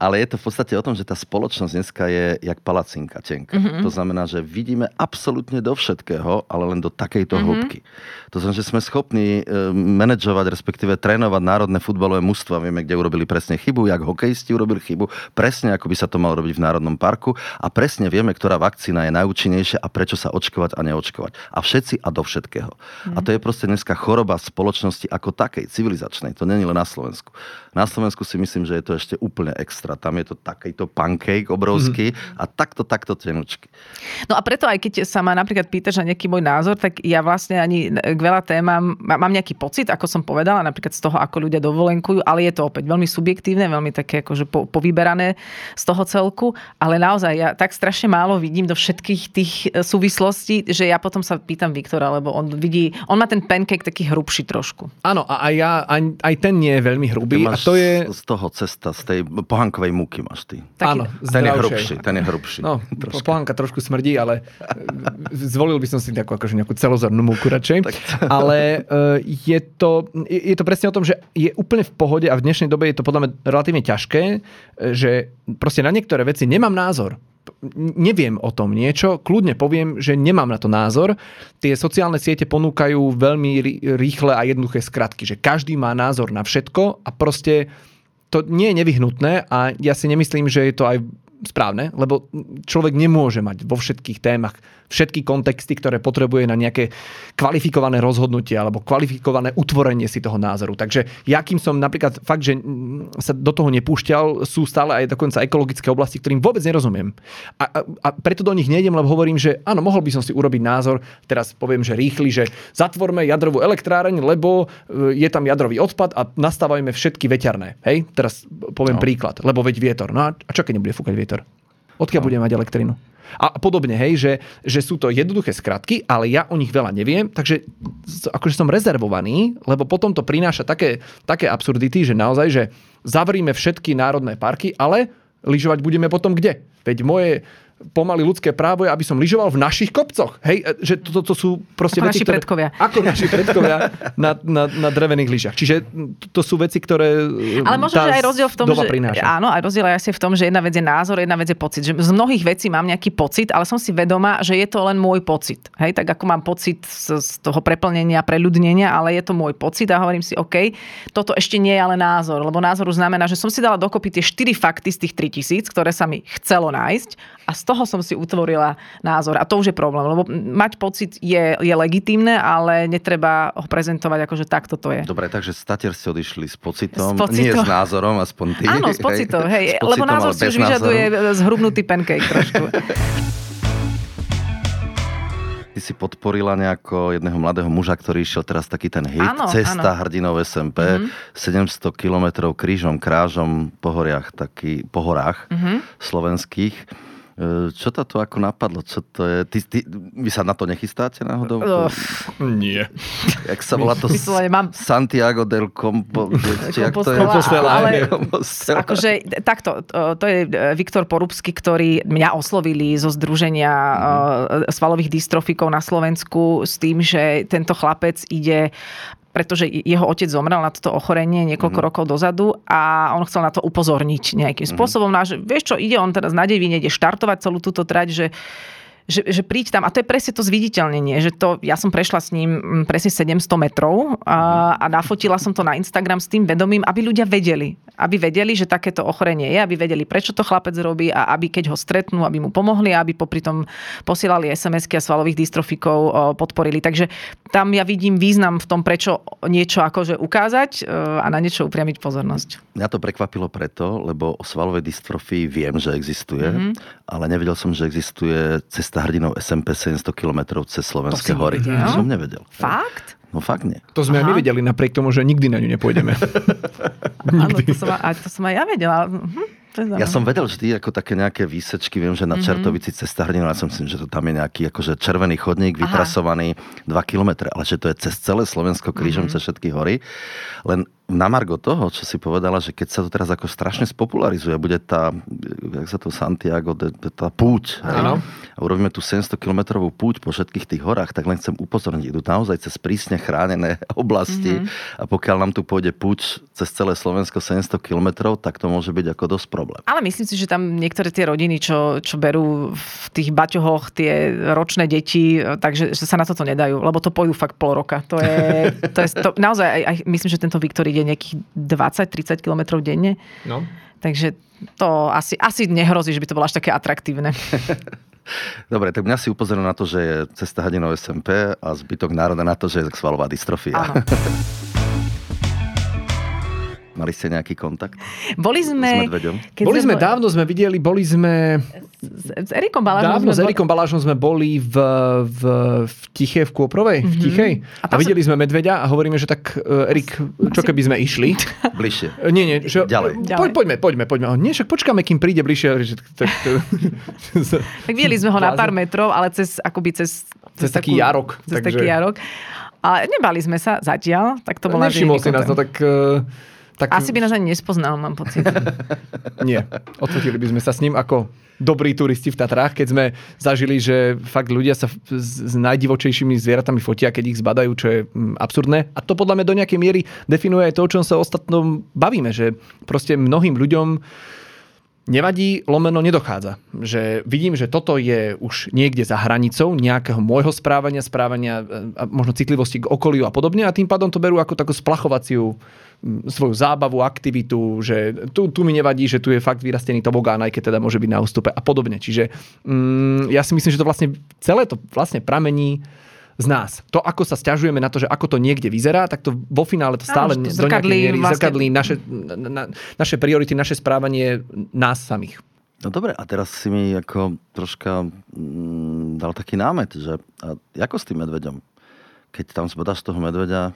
Ale je to v podstate o tom, že tá spoločnosť dneska je jak palacinka tenká. Mm-hmm. To znamená, že vidíme absolútne do všetkého, ale len do takejto hĺbky. To znamená, že sme schopní manažovať, respektíve trénovať národné futbalové mužstva. Vieme, kde urobili presne chybu, jak hokejisti urobili chybu, presne ako by sa to malo robiť v Národnom parku a presne vieme, ktorá vakcína je najúčinnejšia a prečo sa očkovať a neočkovať. A všetci a do všetkého. A to je proste dneska choroba spoločnosti ako takej, civilizačnej. To není len na Slovensku. Na Slovensku si myslím, že je to ešte úplne extra. Tam je to takýto pancake obrovský a takto tenučky. No a preto aj keď sa ma napríklad pýtaš na nejaký môj názor, tak ja vlastne ani k veľa témam mám nejaký pocit, ako som povedala, napríklad z toho, ako ľudia dovolenkujú, ale je to opäť veľmi subjektívne, veľmi také akože povyberané z toho celku, ale naozaj ja tak strašne málo vidím do všetkých tých súvislostí, že ja potom sa pýtam Viktora, lebo on má ten pancake taký hrubší trošku. Áno, a ja aj ten nie je veľmi hrubý. A to je z toho cesta, z tej pohankovej múky máš ty. Áno, ten je hrubší. No, pohanka trošku smrdí, ale zvolil by som si takú akože nejakú celozornú múku radšej. Ale je to presne o tom, že je úplne v pohode a v dnešnej dobe je to podľa mňa relatívne ťažké, že proste na niektoré veci nemám názor. Neviem o tom niečo, kľudne poviem, že nemám na to názor. Tie sociálne siete ponúkajú veľmi rýchle a jednoduché skratky, že každý má názor na všetko a proste to nie je nevyhnutné a ja si nemyslím, že je to aj správne, lebo človek nemôže mať vo všetkých témach všetky kontexty, ktoré potrebuje na nejaké kvalifikované rozhodnutie alebo kvalifikované utvorenie si toho názoru. Takže ja kým som napríklad fakt, že sa do toho nepúšťal, sú stále aj dokonca ekologické oblasti, ktorým vôbec nerozumiem. A preto do nich nejdem, lebo hovorím, že áno, mohol by som si urobiť názor, teraz poviem, že rýchly, že zatvorme jadrovú elektráreň, lebo je tam jadrový odpad a nastavujeme všetky veterné. Hej? Teraz poviem príklad, lebo veď vietor. No a čo keď nebude fúkať vietor? Odkiaľ bude mať elektrínu? A podobne, hej, že sú to jednoduché skratky, ale ja o nich veľa neviem, takže akože som rezervovaný, lebo potom to prináša také absurdity, že naozaj, že zavríme všetky národné parky, ale lyžovať budeme potom kde? Veď moje pomaly ľudské právo je, aby som lyžoval v našich kopcoch. Hej, že to sú proste veci, ktoré... Ako naši predkovia na drevených lyžiach. Čiže to sú veci, ktoré... Ale možno, že aj rozdiel v tom, že... Prináša. Áno, aj rozdiel aj v tom, že jedna vec je názor, jedna vec je pocit. Že z mnohých vecí mám nejaký pocit, ale som si vedomá, že je to len môj pocit. Hej, tak ako mám pocit z toho preplnenia, preľudnenia, ale je to môj pocit a hovorím si, OK, toto ešte nie je ale názor, lebo názor znamená, že som si dala dokopy tie 4 fakty z tých 3000, ktoré sa mi chcelo nájsť a toho som si utvorila názor. A to už je problém, lebo mať pocit je legitímne, ale netreba ho prezentovať akože takto to je. Dobre, takže statier ste odišli s pocitom, nie s názorom, aspoň ty. Áno, s pocitom, hej. S pocitom, lebo názor si už vyžaduje zhrubnutý pancake trošku. Ty si podporila nejako jedného mladého muža, ktorý išiel teraz taký ten hit, áno, Cesta hrdinov SMP, 700 kilometrov krížom, krážom po horách slovenských. Čo to tu ako napadlo? Čo to je? Vy sa na to nechystáte náhodou? Nie. Jak sa volá to? Santiago del Compostela. Akože takto, to je Viktor Porúbsky, ktorý mňa oslovili zo Združenia svalových dystrofikov na Slovensku s tým, že tento chlapec ide, pretože jeho otec zomrel na toto ochorenie niekoľko rokov dozadu a on chcel na to upozorniť nejakým spôsobom. Že vieš čo, ide on teraz na devíne, ide štartovať celú túto trať, že príď tam. A to je presne to zviditeľnenie, že to, ja som prešla s ním presne 700 metrov a nafotila som to na Instagram s tým vedomím, aby ľudia vedeli. Aby vedeli, že takéto ochorenie je, aby vedeli, prečo to chlapec robí a aby keď ho stretnú, aby mu pomohli a aby popri tom posielali SMS-ky a svalových dystrofikov podporili. Takže tam ja vidím význam v tom, prečo niečo akože ukázať a na niečo upriamiť pozornosť. Mňa to prekvapilo preto, lebo o svalovej dystrofii viem, že existuje, ale nevedel som, že existuje cez hrdinov SMP 700 km cez slovenské hory. To som nevedel. Fakt? No fakt nie. To sme aj my vedeli, napriek tomu, že nikdy na ňu nepôjdeme. Nikdy. Áno, to som aj ja vedela. Ja som vedel vždy ako také nejaké výsečky, viem, že na Čertovici cesta hrdinov, ja som myslím, že to tam je nejaký akože červený chodník, vytrasovaný 2 kilometre, ale že to je cez celé Slovensko krížom cez všetky hory. Len na margo toho, čo si povedala, že keď sa to teraz ako strašne spopularizuje, bude tá, jak sa to Santiago, tá púť. A urobíme tú 700-kilometrovú púť po všetkých tých horách, tak len chcem upozorniť, idú naozaj cez prísne chránené oblasti a pokiaľ nám tu pôjde púť cez celé Slovensko 700 kilometrov, tak to môže byť ako dosť problém. Ale myslím si, že tam niektoré tie rodiny, čo berú v tých baťohoch tie ročné deti, takže že sa na toto nedajú, lebo to pojú fakt pol roka. To je naozaj, aj myslím, že tento Viktor ide nejakých 20-30 kilometrov denne. No. Takže to asi nehrozí, že by to bolo až také atraktívne. Dobre, tak mňa si upozoril na to, že je cesta hrdinov SMP a zbytok národa na to, že je svalová dystrofia. Mali ste nejaký kontakt? Boli sme dávno, sme videli, s Erikom Balážom. Dávno s Erikom Balážom sme boli v Tichej, v Kôprovej, v Tichej. A videli sme medveďa a hovoríme, že tak Erik, čo keby sme išli? Bližšie. Nie, že ďalej. Poďme. Nie, však počkáme, kým príde bližšie. Tak videli sme ho na pár metrov, ale cez taký jarok. Ale nebali sme sa zatiaľ, tak to bolo. Nevšimol si nás, no tak... Asi by nás ani nespoznal, mám pocit. Nie. Odfotili by sme sa s ním ako dobrí turisti v Tatrách, keď sme zažili, že fakt ľudia sa s najdivočejšími zvieratami fotia, keď ich zbadajú, čo je absurdné. A to podľa mňa do nejakej miery definuje aj to, o čom sa ostatnom bavíme, že proste mnohým ľuďom nevadí, lomeno nedochádza. Že vidím, že toto je už niekde za hranicou nejakého môjho správania a možno citlivosti k okoliu a podobne a tým pádom to berú ako takú splachovaciu svoju zábavu, aktivitu, že tu mi nevadí, že tu je fakt vyrastený tobogán, aj keď teda môže byť na ústupe a podobne. Čiže ja si myslím, že to vlastne celé to vlastne pramení z nás. To, ako sa sťažujeme na to, že ako to niekde vyzerá, tak to vo finále to stále do nejakej miery zrkadlí naše priority, naše správanie nás samých. No dobre, a teraz si mi ako troška dal taký námet, že ako s tým medveďom? Keď tam zbadáš toho medveďa,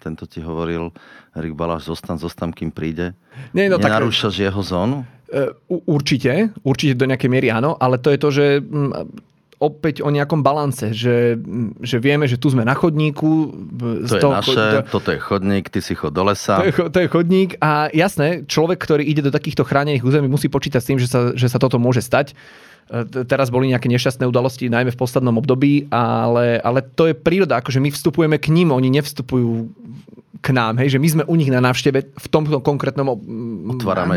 tento ti hovoril Erik Balážs, zostan, kým príde. Nie, no, nenarúšaš tak, jeho zónu? Určite do nejakej miery áno, ale to je to, že opäť o nejakom balance, že vieme, že tu sme na chodníku. Toto je chodník, ty si chod do lesa. To je chodník a jasné, človek, ktorý ide do takýchto chránených území, musí počítať s tým, že sa toto môže stať. Teraz boli nejaké nešťastné udalosti, najmä v poslednom období, ale to je príroda, akože my vstupujeme k ním, oni nevstupujú k nám, hej, že my sme u nich na návšteve v tomto konkrétnom...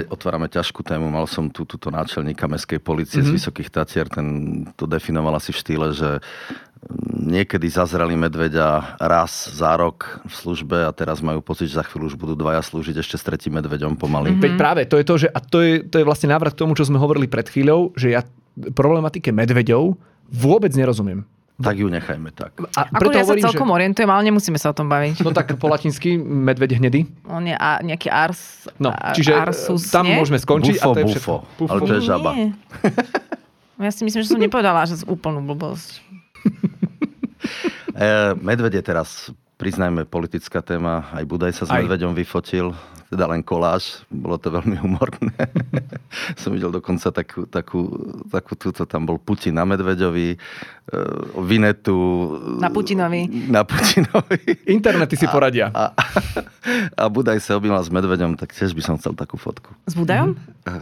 Otvárame ťažkú tému, mal som túto náčelníka mestskej polície z Vysokých Tatier, ten to definoval asi v štýle, že niekedy zazreli medveďa raz za rok v službe a teraz majú pocit, že za chvíľu už budú dvaja slúžiť ešte s tretím medveďom pomaly. Veď práve, to je to, že, a to je vlastne návrat k tomu, čo sme hovorili pred chvíľou, že ja problematike medveďov vôbec nerozumiem. Tak ju nechajme tak. Ako ja sa celkom orientujem, ale nemusíme sa o tom baviť. No tak po latinsky medveď hnedý. On je nejaký ars... No, čiže arsus, tam nie? Môžeme skončiť. Bufo, a to je bufo. Ale to je žaba. Ja si myslím, že som nepovedala že úplnú blbosť. Medveď je teraz, priznajme, politická téma. Aj Budaj sa s medveďom vyfotil. Teda len koláž. Bolo to veľmi humorné. Som videl dokonca takú túto, tam bol Putin na medveďovi, Vinetu... Na Putinovi. Internety si poradia. A Budaj sa objímal s medveďom, tak tiež by som chcel takú fotku. S Budajom?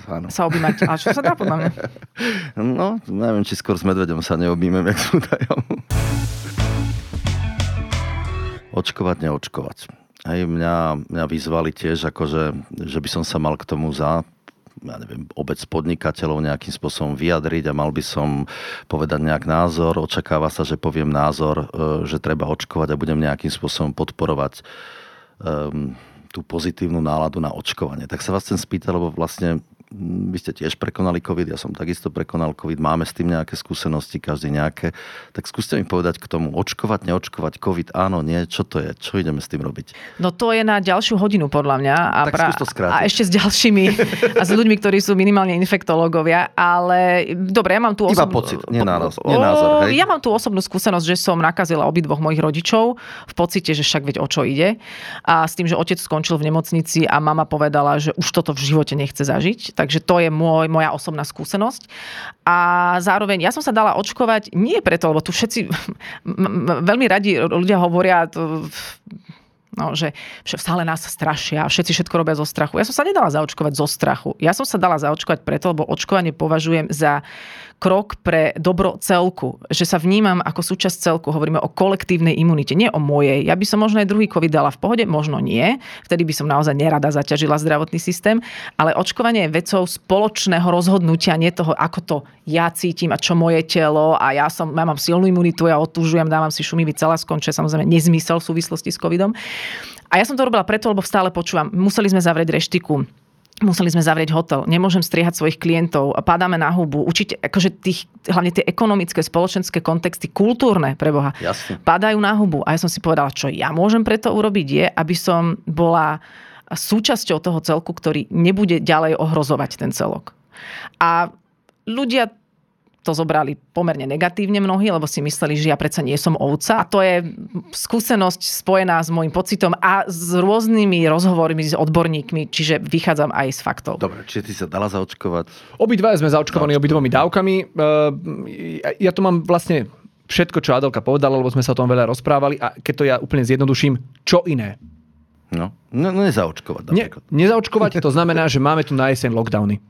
Áno. Sa objímať. A čo sa dá podľa mňa? No, neviem, či skôr s medveďom sa neobjímem, jak s Budajom. Očkovať, neočkovať. Hej, mňa vyzvali tiež, akože, že by som sa mal k tomu obec podnikateľov nejakým spôsobom vyjadriť a mal by som povedať nejak názor. Očakáva sa, že poviem názor, že treba očkovať a budem nejakým spôsobom podporovať tú pozitívnu náladu na očkovanie. Tak sa vás chcem spýtať, lebo vlastne vy ste tiež prekonali COVID, ja som takisto prekonal COVID, máme s tým nejaké skúsenosti, každý nejaké. Tak skúste mi povedať k tomu, očkovať, neočkovať, COVID, áno, nie, čo to je, čo ideme s tým robiť? No to je na ďalšiu hodinu podľa mňa. A ešte s ďalšími a s ľuďmi, ktorí sú minimálne infektológovia, ale dobre, ja mám tú osobnú... Iba pocit, nie názor, hej. Ja mám tú osobnú skúsenosť, že som nakazila obidvoch mojich rodičov v pocite, že však veď o čo ide. A s tým, že otec skončil v nemocnici a mama povedala, že už toto v živote nechce zažiť. Takže to je moja osobná skúsenosť. A zároveň ja som sa dala očkovať nie preto, lebo tu všetci veľmi radi ľudia hovoria... že stále nás strašia, všetci všetko robia zo strachu. Ja som sa nedala zaočkovať zo strachu. Ja som sa dala zaočkovať preto, lebo očkovanie považujem za krok pre dobro celku. Že sa vnímam ako súčasť celku. Hovoríme o kolektívnej imunite, nie o mojej. Ja by som možno aj druhý COVID dala v pohode, možno nie. Vtedy by som naozaj nerada zaťažila zdravotný systém. Ale očkovanie je vecou spoločného rozhodnutia, nie toho, ako to ja cítim a čo moje telo. A ja mám silnú imunitu, ja otužujem, dávam si šumivý celaskon, čo je samozrejme nezmysel v súvislosti s covidom. A ja som to robila preto, lebo stále počúvam, museli sme zavrieť reštiku, museli sme zavrieť hotel, nemôžem striehať svojich klientov, padáme na hubu, určite, akože hlavne tie ekonomické, spoločenské kontexty, kultúrne, preboha, padajú na hubu. A ja som si povedala, čo ja môžem preto urobiť je, aby som bola súčasťou toho celku, ktorý nebude ďalej ohrozovať ten celok. A ľudia to zobrali pomerne negatívne mnohí, lebo si mysleli, že ja predsa nie som ovca. A to je skúsenosť spojená s môjim pocitom a s rôznymi rozhovormi s odborníkmi, čiže vychádzam aj z faktov. Dobre, čiže ty sa dala zaočkovať? Obidva sme zaočkovaní obidvomi dávkami. Ja to mám vlastne všetko, čo Adelka povedala, lebo sme sa o tom veľa rozprávali a keď to ja úplne zjednoduším, čo iné? No nezaočkovať. Nezaočkovať, to znamená, že máme tu na jeseň lockdowny.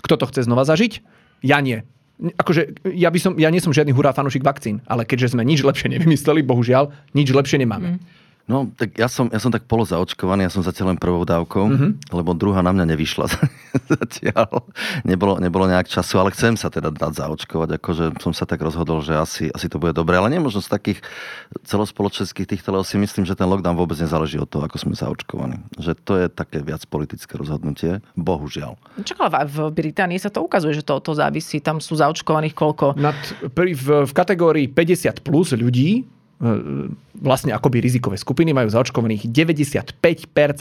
Kto to chce znova zažiť? Ja nie. Akože ja nie som žiadny hurá fanúšik vakcín, ale keďže sme nič lepšie nevymysleli, bohužiaľ, nič lepšie nemáme. No, tak ja som tak polozaočkovaný, ja som zatiaľ len prvou dávkou, lebo druhá na mňa nevyšla zatiaľ. Nebolo nejak času, ale chcem sa teda dať zaočkovať, akože som sa tak rozhodol, že asi to bude dobré, ale nemôžno z takých celospoločenských týchto, lebo si myslím, že ten lockdown vôbec nezáleží od toho, ako sme zaočkovaní. Že to je také viac politické rozhodnutie, bohužiaľ. Čakala, v Británii sa to ukazuje, že to závisí, tam sú zaočkovaných koľko? V kategórii 50+ ľudí vlastne akoby rizikové skupiny, majú zaočkovaných 95%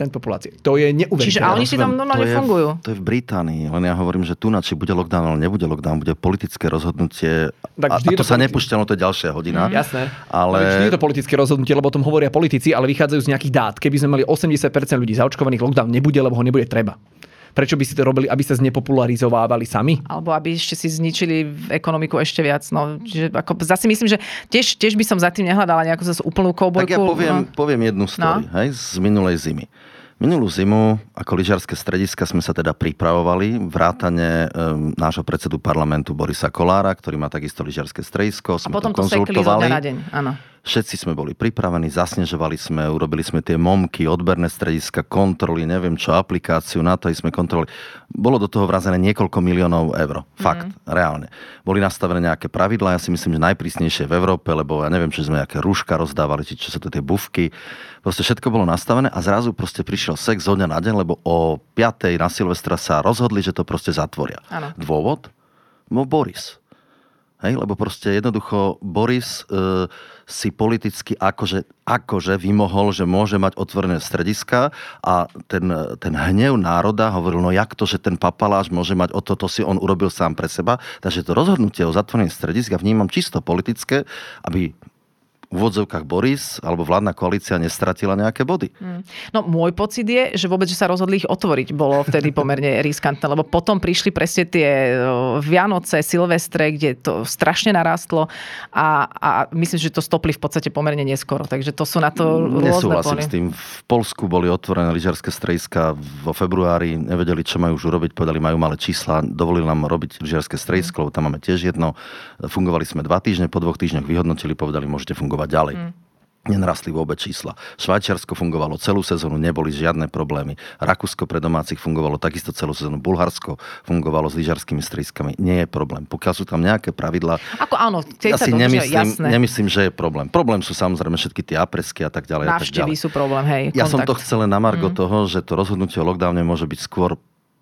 populácie. To je neuveriteľné. Čiže oni si tam normálne fungujú. To je v Británii, len ja hovorím, že tu na či bude lockdown, ale nebude lockdown, bude politické rozhodnutie. A to sa nepúšťalo, to je ďalšia hodina. Jasné. Ale vždy je to politické rozhodnutie, lebo o tom hovoria politici, ale vychádzajú z nejakých dát. Keby sme mali 80% ľudí zaočkovaných, lockdown nebude, lebo ho nebude treba. Prečo by si to robili, aby sa znepopularizovávali sami? Alebo aby ešte si zničili ekonomiku ešte viac. No, čiže ako, zase myslím, že tiež by som za tým nehľadala nejakú zase úplnú koubojku. Tak ja poviem jednu story, hej, z minulej zimy. Minulú zimu ako lyžiarske strediska sme sa teda pripravovali vrátane nášho predsedu parlamentu Borisa Kolára, ktorý má takisto lyžiarske stredisko. Sme a potom to konzultovali. Na deň. Áno. Všetci sme boli pripravení, zasnežovali sme, urobili sme tie momky, odberné strediska, kontroly, neviem čo, aplikáciu na to, sme kontroly. Bolo do toho vrazené niekoľko miliónov eur. Fakt, reálne. Boli nastavené nejaké pravidlá, ja si myslím, že najprísnejšie v Európe, lebo ja neviem, či sme nejaké rúška rozdávali, či čo sa to tie bufky. Proste všetko bolo nastavené a zrazu proste prišiel sex zo dňa na deň, lebo o 5. na Silvestra sa rozhodli, že to proste zatvoria. Ano. Dôvod? Bol Boris. Hej, lebo proste jednoducho Boris si politicky akože vymohol, že môže mať otvorené strediska a ten hnev národa hovoril, no jak to, že ten papaláš môže mať o to si on urobil sám pre seba. Takže to rozhodnutie o zatvorení strediska vnímam čisto politické, aby v odzovkách Boris alebo vládna koalícia nestratila nejaké body. No môj pocit je, že vôbec, že sa rozhodli ich otvoriť, bolo vtedy pomerne riskantné, lebo potom prišli presne tie Vianoce, Silvestre, kde to strašne narastlo a myslím, že to stopli v podstate pomerne neskoro, takže to sú na to rôzne. Nesúhlasím s tým. V Poľsku boli otvorené lyžiarske strediska vo februári, nevedeli, čo majú už urobiť, povedali, majú malé čísla, dovolili nám robiť lyžiarske stredisko, tam máme tiež jedno. Fungovali sme 2 týždne, po 2 týždňoch vyhodnotili, povedali, môžete fungovať ďalej. Nenarastli vôbec čísla. Švajčiarsko fungovalo celú sezónu, neboli žiadne problémy. Rakúsko pre domácich fungovalo takisto celú sezónu. Bulharsko fungovalo s lyžiarskými strediskami. Nie je problém. Pokiaľ sú tam nejaké pravidlá, ako áno, ja si nemyslím, že je problém. Problém sú samozrejme všetky tie apresky a tak ďalej. Návštevy sú problém, hej. Kontakt. Ja som to chcel len na margo toho, že to rozhodnutie o lockdowne môže byť skôr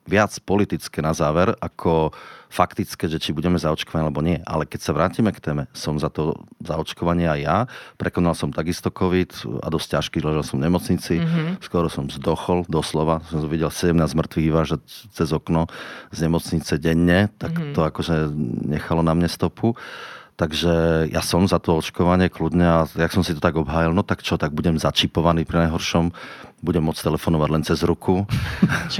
viac politické na záver, ako faktické, že či budeme zaočkovaní, alebo nie. Ale keď sa vrátime k téme, som za to zaočkovanie aj ja. Prekonal som takisto COVID a dosť ťažký, ležal som v nemocnici. Skoro som zdochol, doslova. Som videl 17 mŕtvych vyvážať cez okno z nemocnice denne. Tak to akože nechalo na mne stopu. Takže ja som za to očkovanie kľudne a jak som si to tak obhájil, no tak čo, tak budem začipovaný pri najhoršom, budem môcť telefonovať len cez ruku.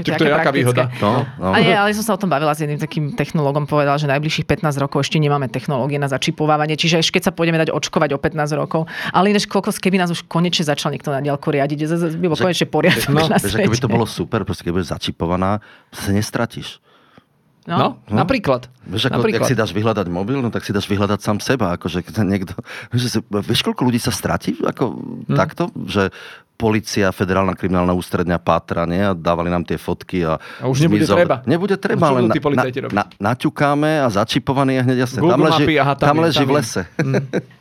To je aká výhoda. No. Ale som sa o tom bavila s jedným takým technológom, povedal, že najbližších 15 rokov ešte nemáme technológie na začipovávanie, čiže až keď sa pôjdeme dať očkovať o 15 rokov, ale inéž kokos, keby nás už konečne začal niekto na diaľku riadiť, by bol konečne poriadok na svete. Keby to bolo super, proste keď budeš začipovaná, sa nestratíš. No, napríklad. Vieš, ako, napríklad. Ak si dáš vyhľadať mobil, no tak si dáš vyhľadať sám seba. Akože niekto, vieš, koľko ľudí sa stratí ako takto? Že polícia, federálna kriminálna ústredňa pátra, nie? A dávali nám tie fotky a už nebude treba. Nebude treba, ale naťukáme a začipovaný je hneď jasne. Tam leží v lese.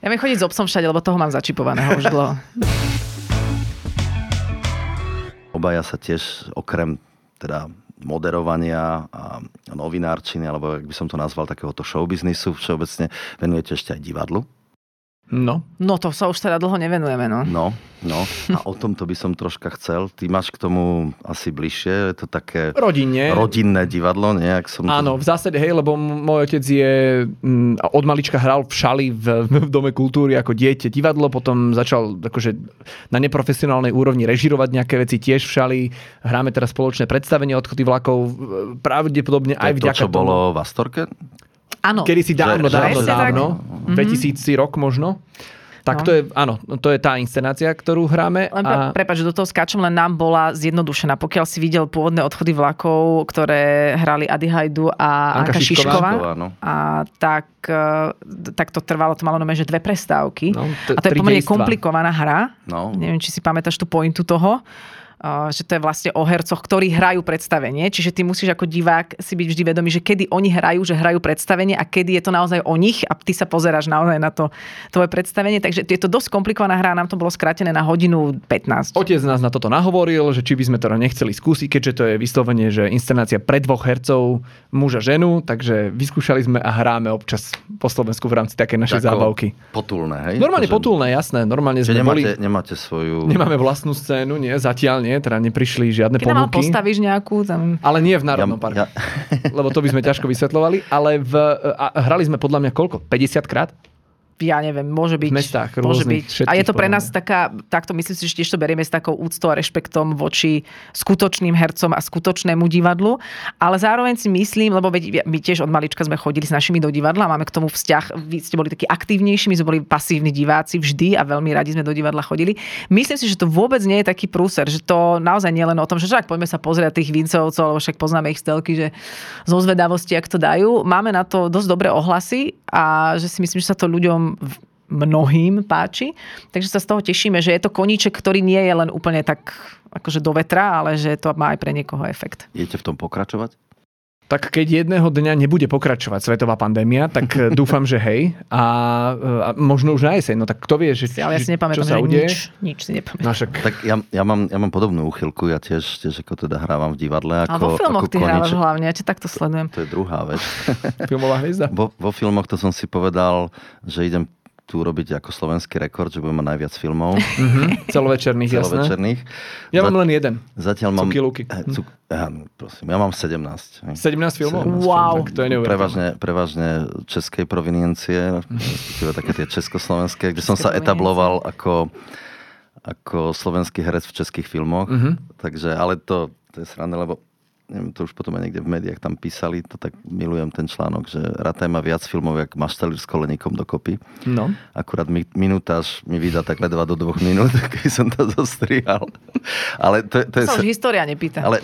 Ja viem chodiť s obsom všade, lebo toho mám začipovaného už dlho. Obaja sa tiež okrem teda moderovania a novinárčiny, alebo ak by som to nazval, takéhoto showbiznisu všeobecne, venujete ešte aj divadlu? No to sa už teda dlho nevenujeme, no. No, a o tomto by som troška chcel. Ty máš k tomu asi bližšie, je to také rodinné divadlo, nie? Áno, v zásade, hej, lebo môj otec je od malička hral v šali v Dome kultúry ako dieťa divadlo, potom začal akože na neprofesionálnej úrovni režirovať nejaké veci tiež v šali. Hráme teraz spoločné predstavenie Odchody vlakov, pravdepodobne aj vďaka tomu. To, čo bolo v Astorke? Áno. Kedy si dávno, 2000 rok možno. Tak to je, áno, to je tá inscenácia, ktorú hráme. Prepáč, do toho skáčem, len nám bola zjednodušená. Pokiaľ si videl pôvodné Odchody vlakov, ktoré hrali Adi Hajdu a Anka Šišková, a tak to trvalo, to malo že 2 prestávky. A to je pomerne komplikovaná hra. Neviem, či si pamätáš tú pointu toho. že to je vlastne o hercoch, ktorí hrajú predstavenie. Čiže ty musíš ako divák si byť vždy vedomý, že kedy oni hrajú, že hrajú predstavenie a kedy je to naozaj o nich a ty sa pozeráš naozaj na to tvoje predstavenie. Takže je to dosť komplikovaná hra a nám to bolo skrátené na hodinu 15. Otec nás na toto nahovoril, že či by sme teda nechceli skúsiť, keďže to je vyslovene, že inscenácia pre dvoch hercov, muža ženu, takže vyskúšali sme a hráme občas po Slovensku v rámci takej našej zábavky. Potulné, hej? Normálne to, potulné, jasné, normálne sme nemáte, boli. Nemáte svoju. Nemáme vlastnú scénu, nie, zatiaľ nie, teda neprišli žiadne ponuky. Keď nám postavíš nejakú tam. Ale nie v Národnom parku. Ja. Lebo to by sme ťažko vysvetľovali, ale hrali sme podľa mňa koľko? 50 krát? Ja neviem, môže byť. V mestách rôznych, môže byť. A je to pre nás taká, takto myslím si, že tiež to berieme s takou úctou a rešpektom voči skutočným hercom a skutočnému divadlu, ale zároveň si myslím, lebo my tiež od malička sme chodili s našimi do divadla, máme k tomu vzťah, vy ste boli takí aktívnejší, my sme boli pasívni diváci vždy a veľmi radi sme do divadla chodili. Myslím si, že to vôbec nie je taký prúser, že to naozaj nie len o tom, že však poďme sa pozrieť tých Vincovcov, alebo však poznáme ich stelky, že zo zvedavosti, ak to dajú. Máme na to dosť dobré ohlasy a že si myslím, že sa to ľuďom mnohým páči. Takže sa z toho tešíme, že je to koníček, ktorý nie je len úplne tak akože do vetra, ale že to má aj pre niekoho efekt. Idete v tom pokračovať? Tak keď jedného dňa nebude pokračovať svetová pandémia, tak dúfam, že hej. A možno už na jeseň. No tak kto vie, že ale ja si nepamätám, čo sa udeje. Nič si nepamätám. No, tak ja mám podobnú úchylku. Ja tiež ako teda hrávam v divadle. A vo filmoch ty hrávaš hlavne. Ja ťa takto sledujem. To je druhá vec. Filmová hviezda. Vo filmoch to som si povedal, že idem tu robiť ako slovenský rekord, že budem mať najviac filmov. Celovečerných, jasné. Celovečerných. Ja mám len jeden. Zatiaľ mám... prosím, ja mám 17. 17 filmov? 17 wow. Filmov. To je neuveriteľné. Prevažne českej proveniencie, také tie československé, kde som sa etabloval ako slovenský herec v českých filmoch. Takže, ale to je sranda, lebo neviem, to už potom aj niekde v médiách tam písali, to tak milujem ten článok, že Rataj má viac filmov, jak Maštalír s Koleníkom dokopy. No. Akurát minutáž mi vydá tak ledva do 2 minút, keď som to zostrihal. Ale to je už história nepýta. Ale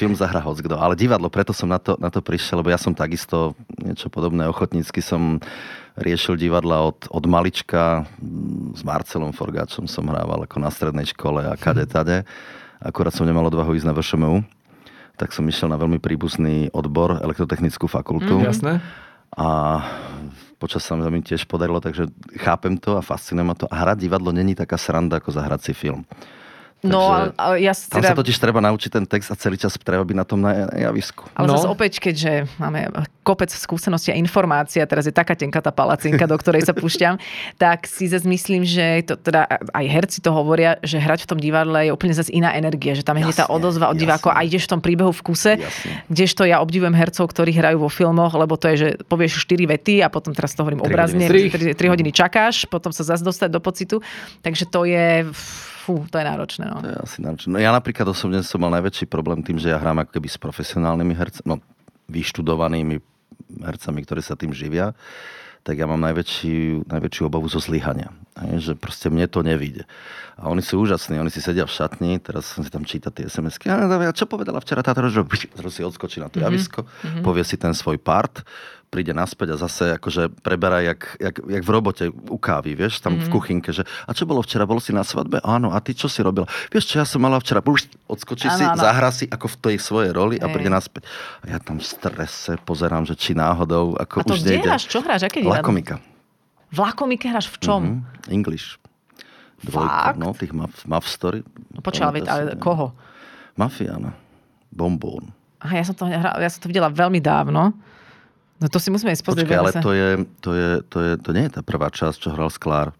film zahrá hocikto. Ale divadlo, preto som na to prišiel, lebo ja som takisto niečo podobné, ochotnícky som riešil divadla od malička. S Marcelom Forgáčom som hrával ako na strednej škole a kade tade. Akurát som nemal odvahu ísť na VŠMU. Tak som išiel na veľmi príbuzný odbor, elektrotechnickú fakultu. Jasné. A počas sa mi tiež podarilo, takže chápem to a fascinuje ma to. A hrať divadlo není taká sranda, ako zahrať si film. No, ja tam sa totiž treba naučiť ten text a celý čas treba byť na tom na javisku. Ale zase opäť, keďže máme kopec skúsenosti a informácia, teraz je taká tenká tá palacinka, do ktorej sa púšťam, tak si zase myslím, že to, teda aj herci to hovoria, že hrať v tom divadle je úplne zase iná energia, že tam je tá odozva od divákov a ideš v tom príbehu v kuse, kdežto ja obdivujem hercov, ktorí hrajú vo filmoch, lebo to je, že povieš 4 vety a potom teraz to hovorím obrazne, 3 hodiny čakáš, potom sa zase dostať do pocitu, takže to je... Fú, to je náročné, no. To je asi náročné. No ja napríklad osobne som mal najväčší problém tým, že ja hrám ako keby s profesionálnymi hercami, no vyštudovanými hercami, ktorí sa tým živia, tak ja mám najväčšiu obavu zo zlyhania. Že proste mne to nevyjde. A oni sú úžasní, oni si sedia v šatni, teraz som si tam čítal tie SMS-ky, čo povedala včera táto, že si odskočí na to javisko, povie si ten svoj part, príde naspäť a zase akože preberá jak v robote u kávy, vieš, tam v kuchynke, že a čo bolo včera, bol si na svadbe? Áno, a ty čo si robila? Vieš, čo ja som mala včera? Odskočí si, zahrá si ako v tej svojej roli a príde naspäť. A ja tam v strese pozerám, že či náhodou, ako a to už nejde. Čo hráš? Aké divadlo? Lakomika. V Lakomike hráš v čom? English. Fakt? No, tých Muff Story. Počala, ale koho? Mafiána. Bombón. Aha, ja som to videla veľmi dávno. No to si musíme ísť pozrieť. Počkej, ale to nie je tá prvá časť, čo hral Sklár.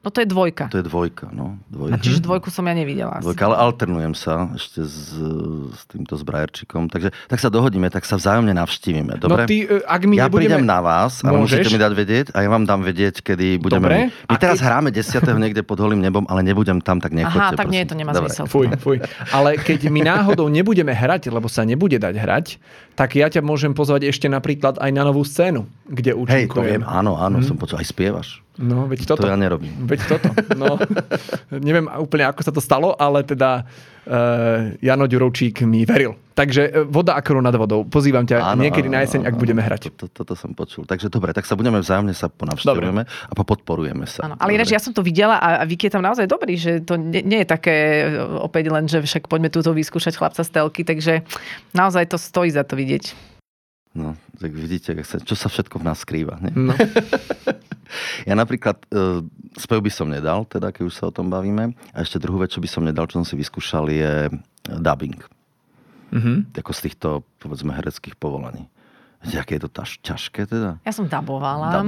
No to je dvojka. To je dvojka, no. Dvojka. A čiže dvojku som ja nevidela. Dvojka, ale alternujem sa ešte s týmto Brajerčíkom. Takže tak sa dohodíme, tak sa vzájomne navštívime. Dobre? No ty, ak my ja nebudeme... prídem na vás, ale môžete mi dať vedieť a ja vám dám vedieť, kedy budeme... Dobre. My teraz hráme 10. niekde pod holým nebom, ale nebudem tam, tak nechoďte. Aha, tak prosím. Nie, to nemá zmysel. Fuj. Ale keď my náhodou nebudeme hrať, lebo sa nebude dať hrať, tak ja ťa môžem pozvať ešte napríklad aj na novú scénu, kde účinkujem. Hej, to viem, áno, som počul, aj spievaš. No, veď toto. To ja nerobím. Veď toto. No, neviem úplne, ako sa to stalo, ale teda Jano Ďurovčík mi veril. Takže voda a krv nad vodou. Pozývam ťa niekedy na jeseň, ak budeme hrať. Toto som počul. Takže dobre, tak sa budeme vzájomne sa ponavštevujeme a podporujeme sa. Áno, ale ináč ja som to videla a Viki je tam naozaj dobrý, že to nie je také opäť len, že však poďme túto vyskúšať chlapca z telky, takže naozaj to stojí za to vidieť. No, tak vidíte, čo sa všetko v nás skrýva, nie? No. Ja napríklad spev by som nedal, teda keď už sa o tom bavíme. A ešte druhú vec, čo by som nedal, čo som si vyskúšal, je dubbing. Mm-hmm. Ako z týchto, povedzme, hereckých povolaní. Viete, aké je to ťažké teda? Ja som dabovala.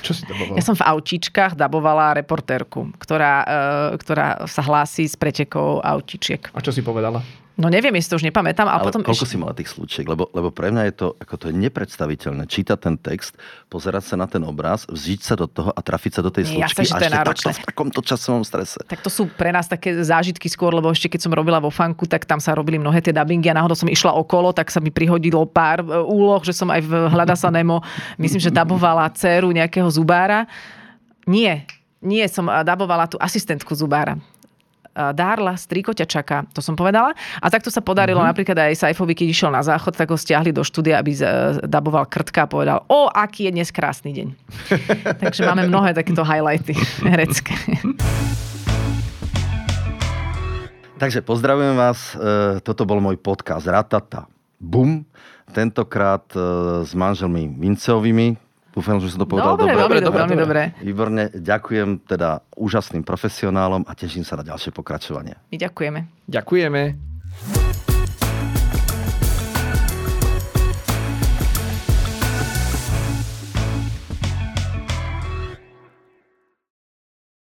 Čo si dabovala? Ja som v autíčkach dabovala reportérku, ktorá sa hlási s pretekov autíčiek. A čo si povedala? No neviem, jestli to už nepamätám. Ale potom koľko si mala tých slučiek? Lebo pre mňa je to, ako to je nepredstaviteľné. Čítať ten text, pozerať sa na ten obraz, vzžiť sa do toho a trafiť sa do tej slučky. A ešte takto v takomto časovom strese. Tak to sú pre nás také zážitky skôr, lebo ešte keď som robila vo Fanku, tak tam sa robili mnohé tie dabingy a náhodou som išla okolo, tak sa mi prihodilo pár úloh, že som aj v Hľada sa Nemo, myslím, že dabovala dceru nejakého zubára. Nie, som dabovala tú asistentku zubára. Dárla, strýko ťa čaká, to som povedala. A takto sa podarilo napríklad aj Saifovi, keď išiel na záchod, tak ho stiahli do štúdia, aby daboval Krtka a povedal, aký je dnes krásny deň. Takže máme mnohé takéto highlighty herecké. Takže pozdravujem vás, toto bol môj podcast Ratata. Bum. Tentokrát s manželmi Vincovými. Dúfam, že som to povedal dobre. Výborne, ďakujem teda úžasným profesionálom a teším sa na ďalšie pokračovanie. My ďakujeme.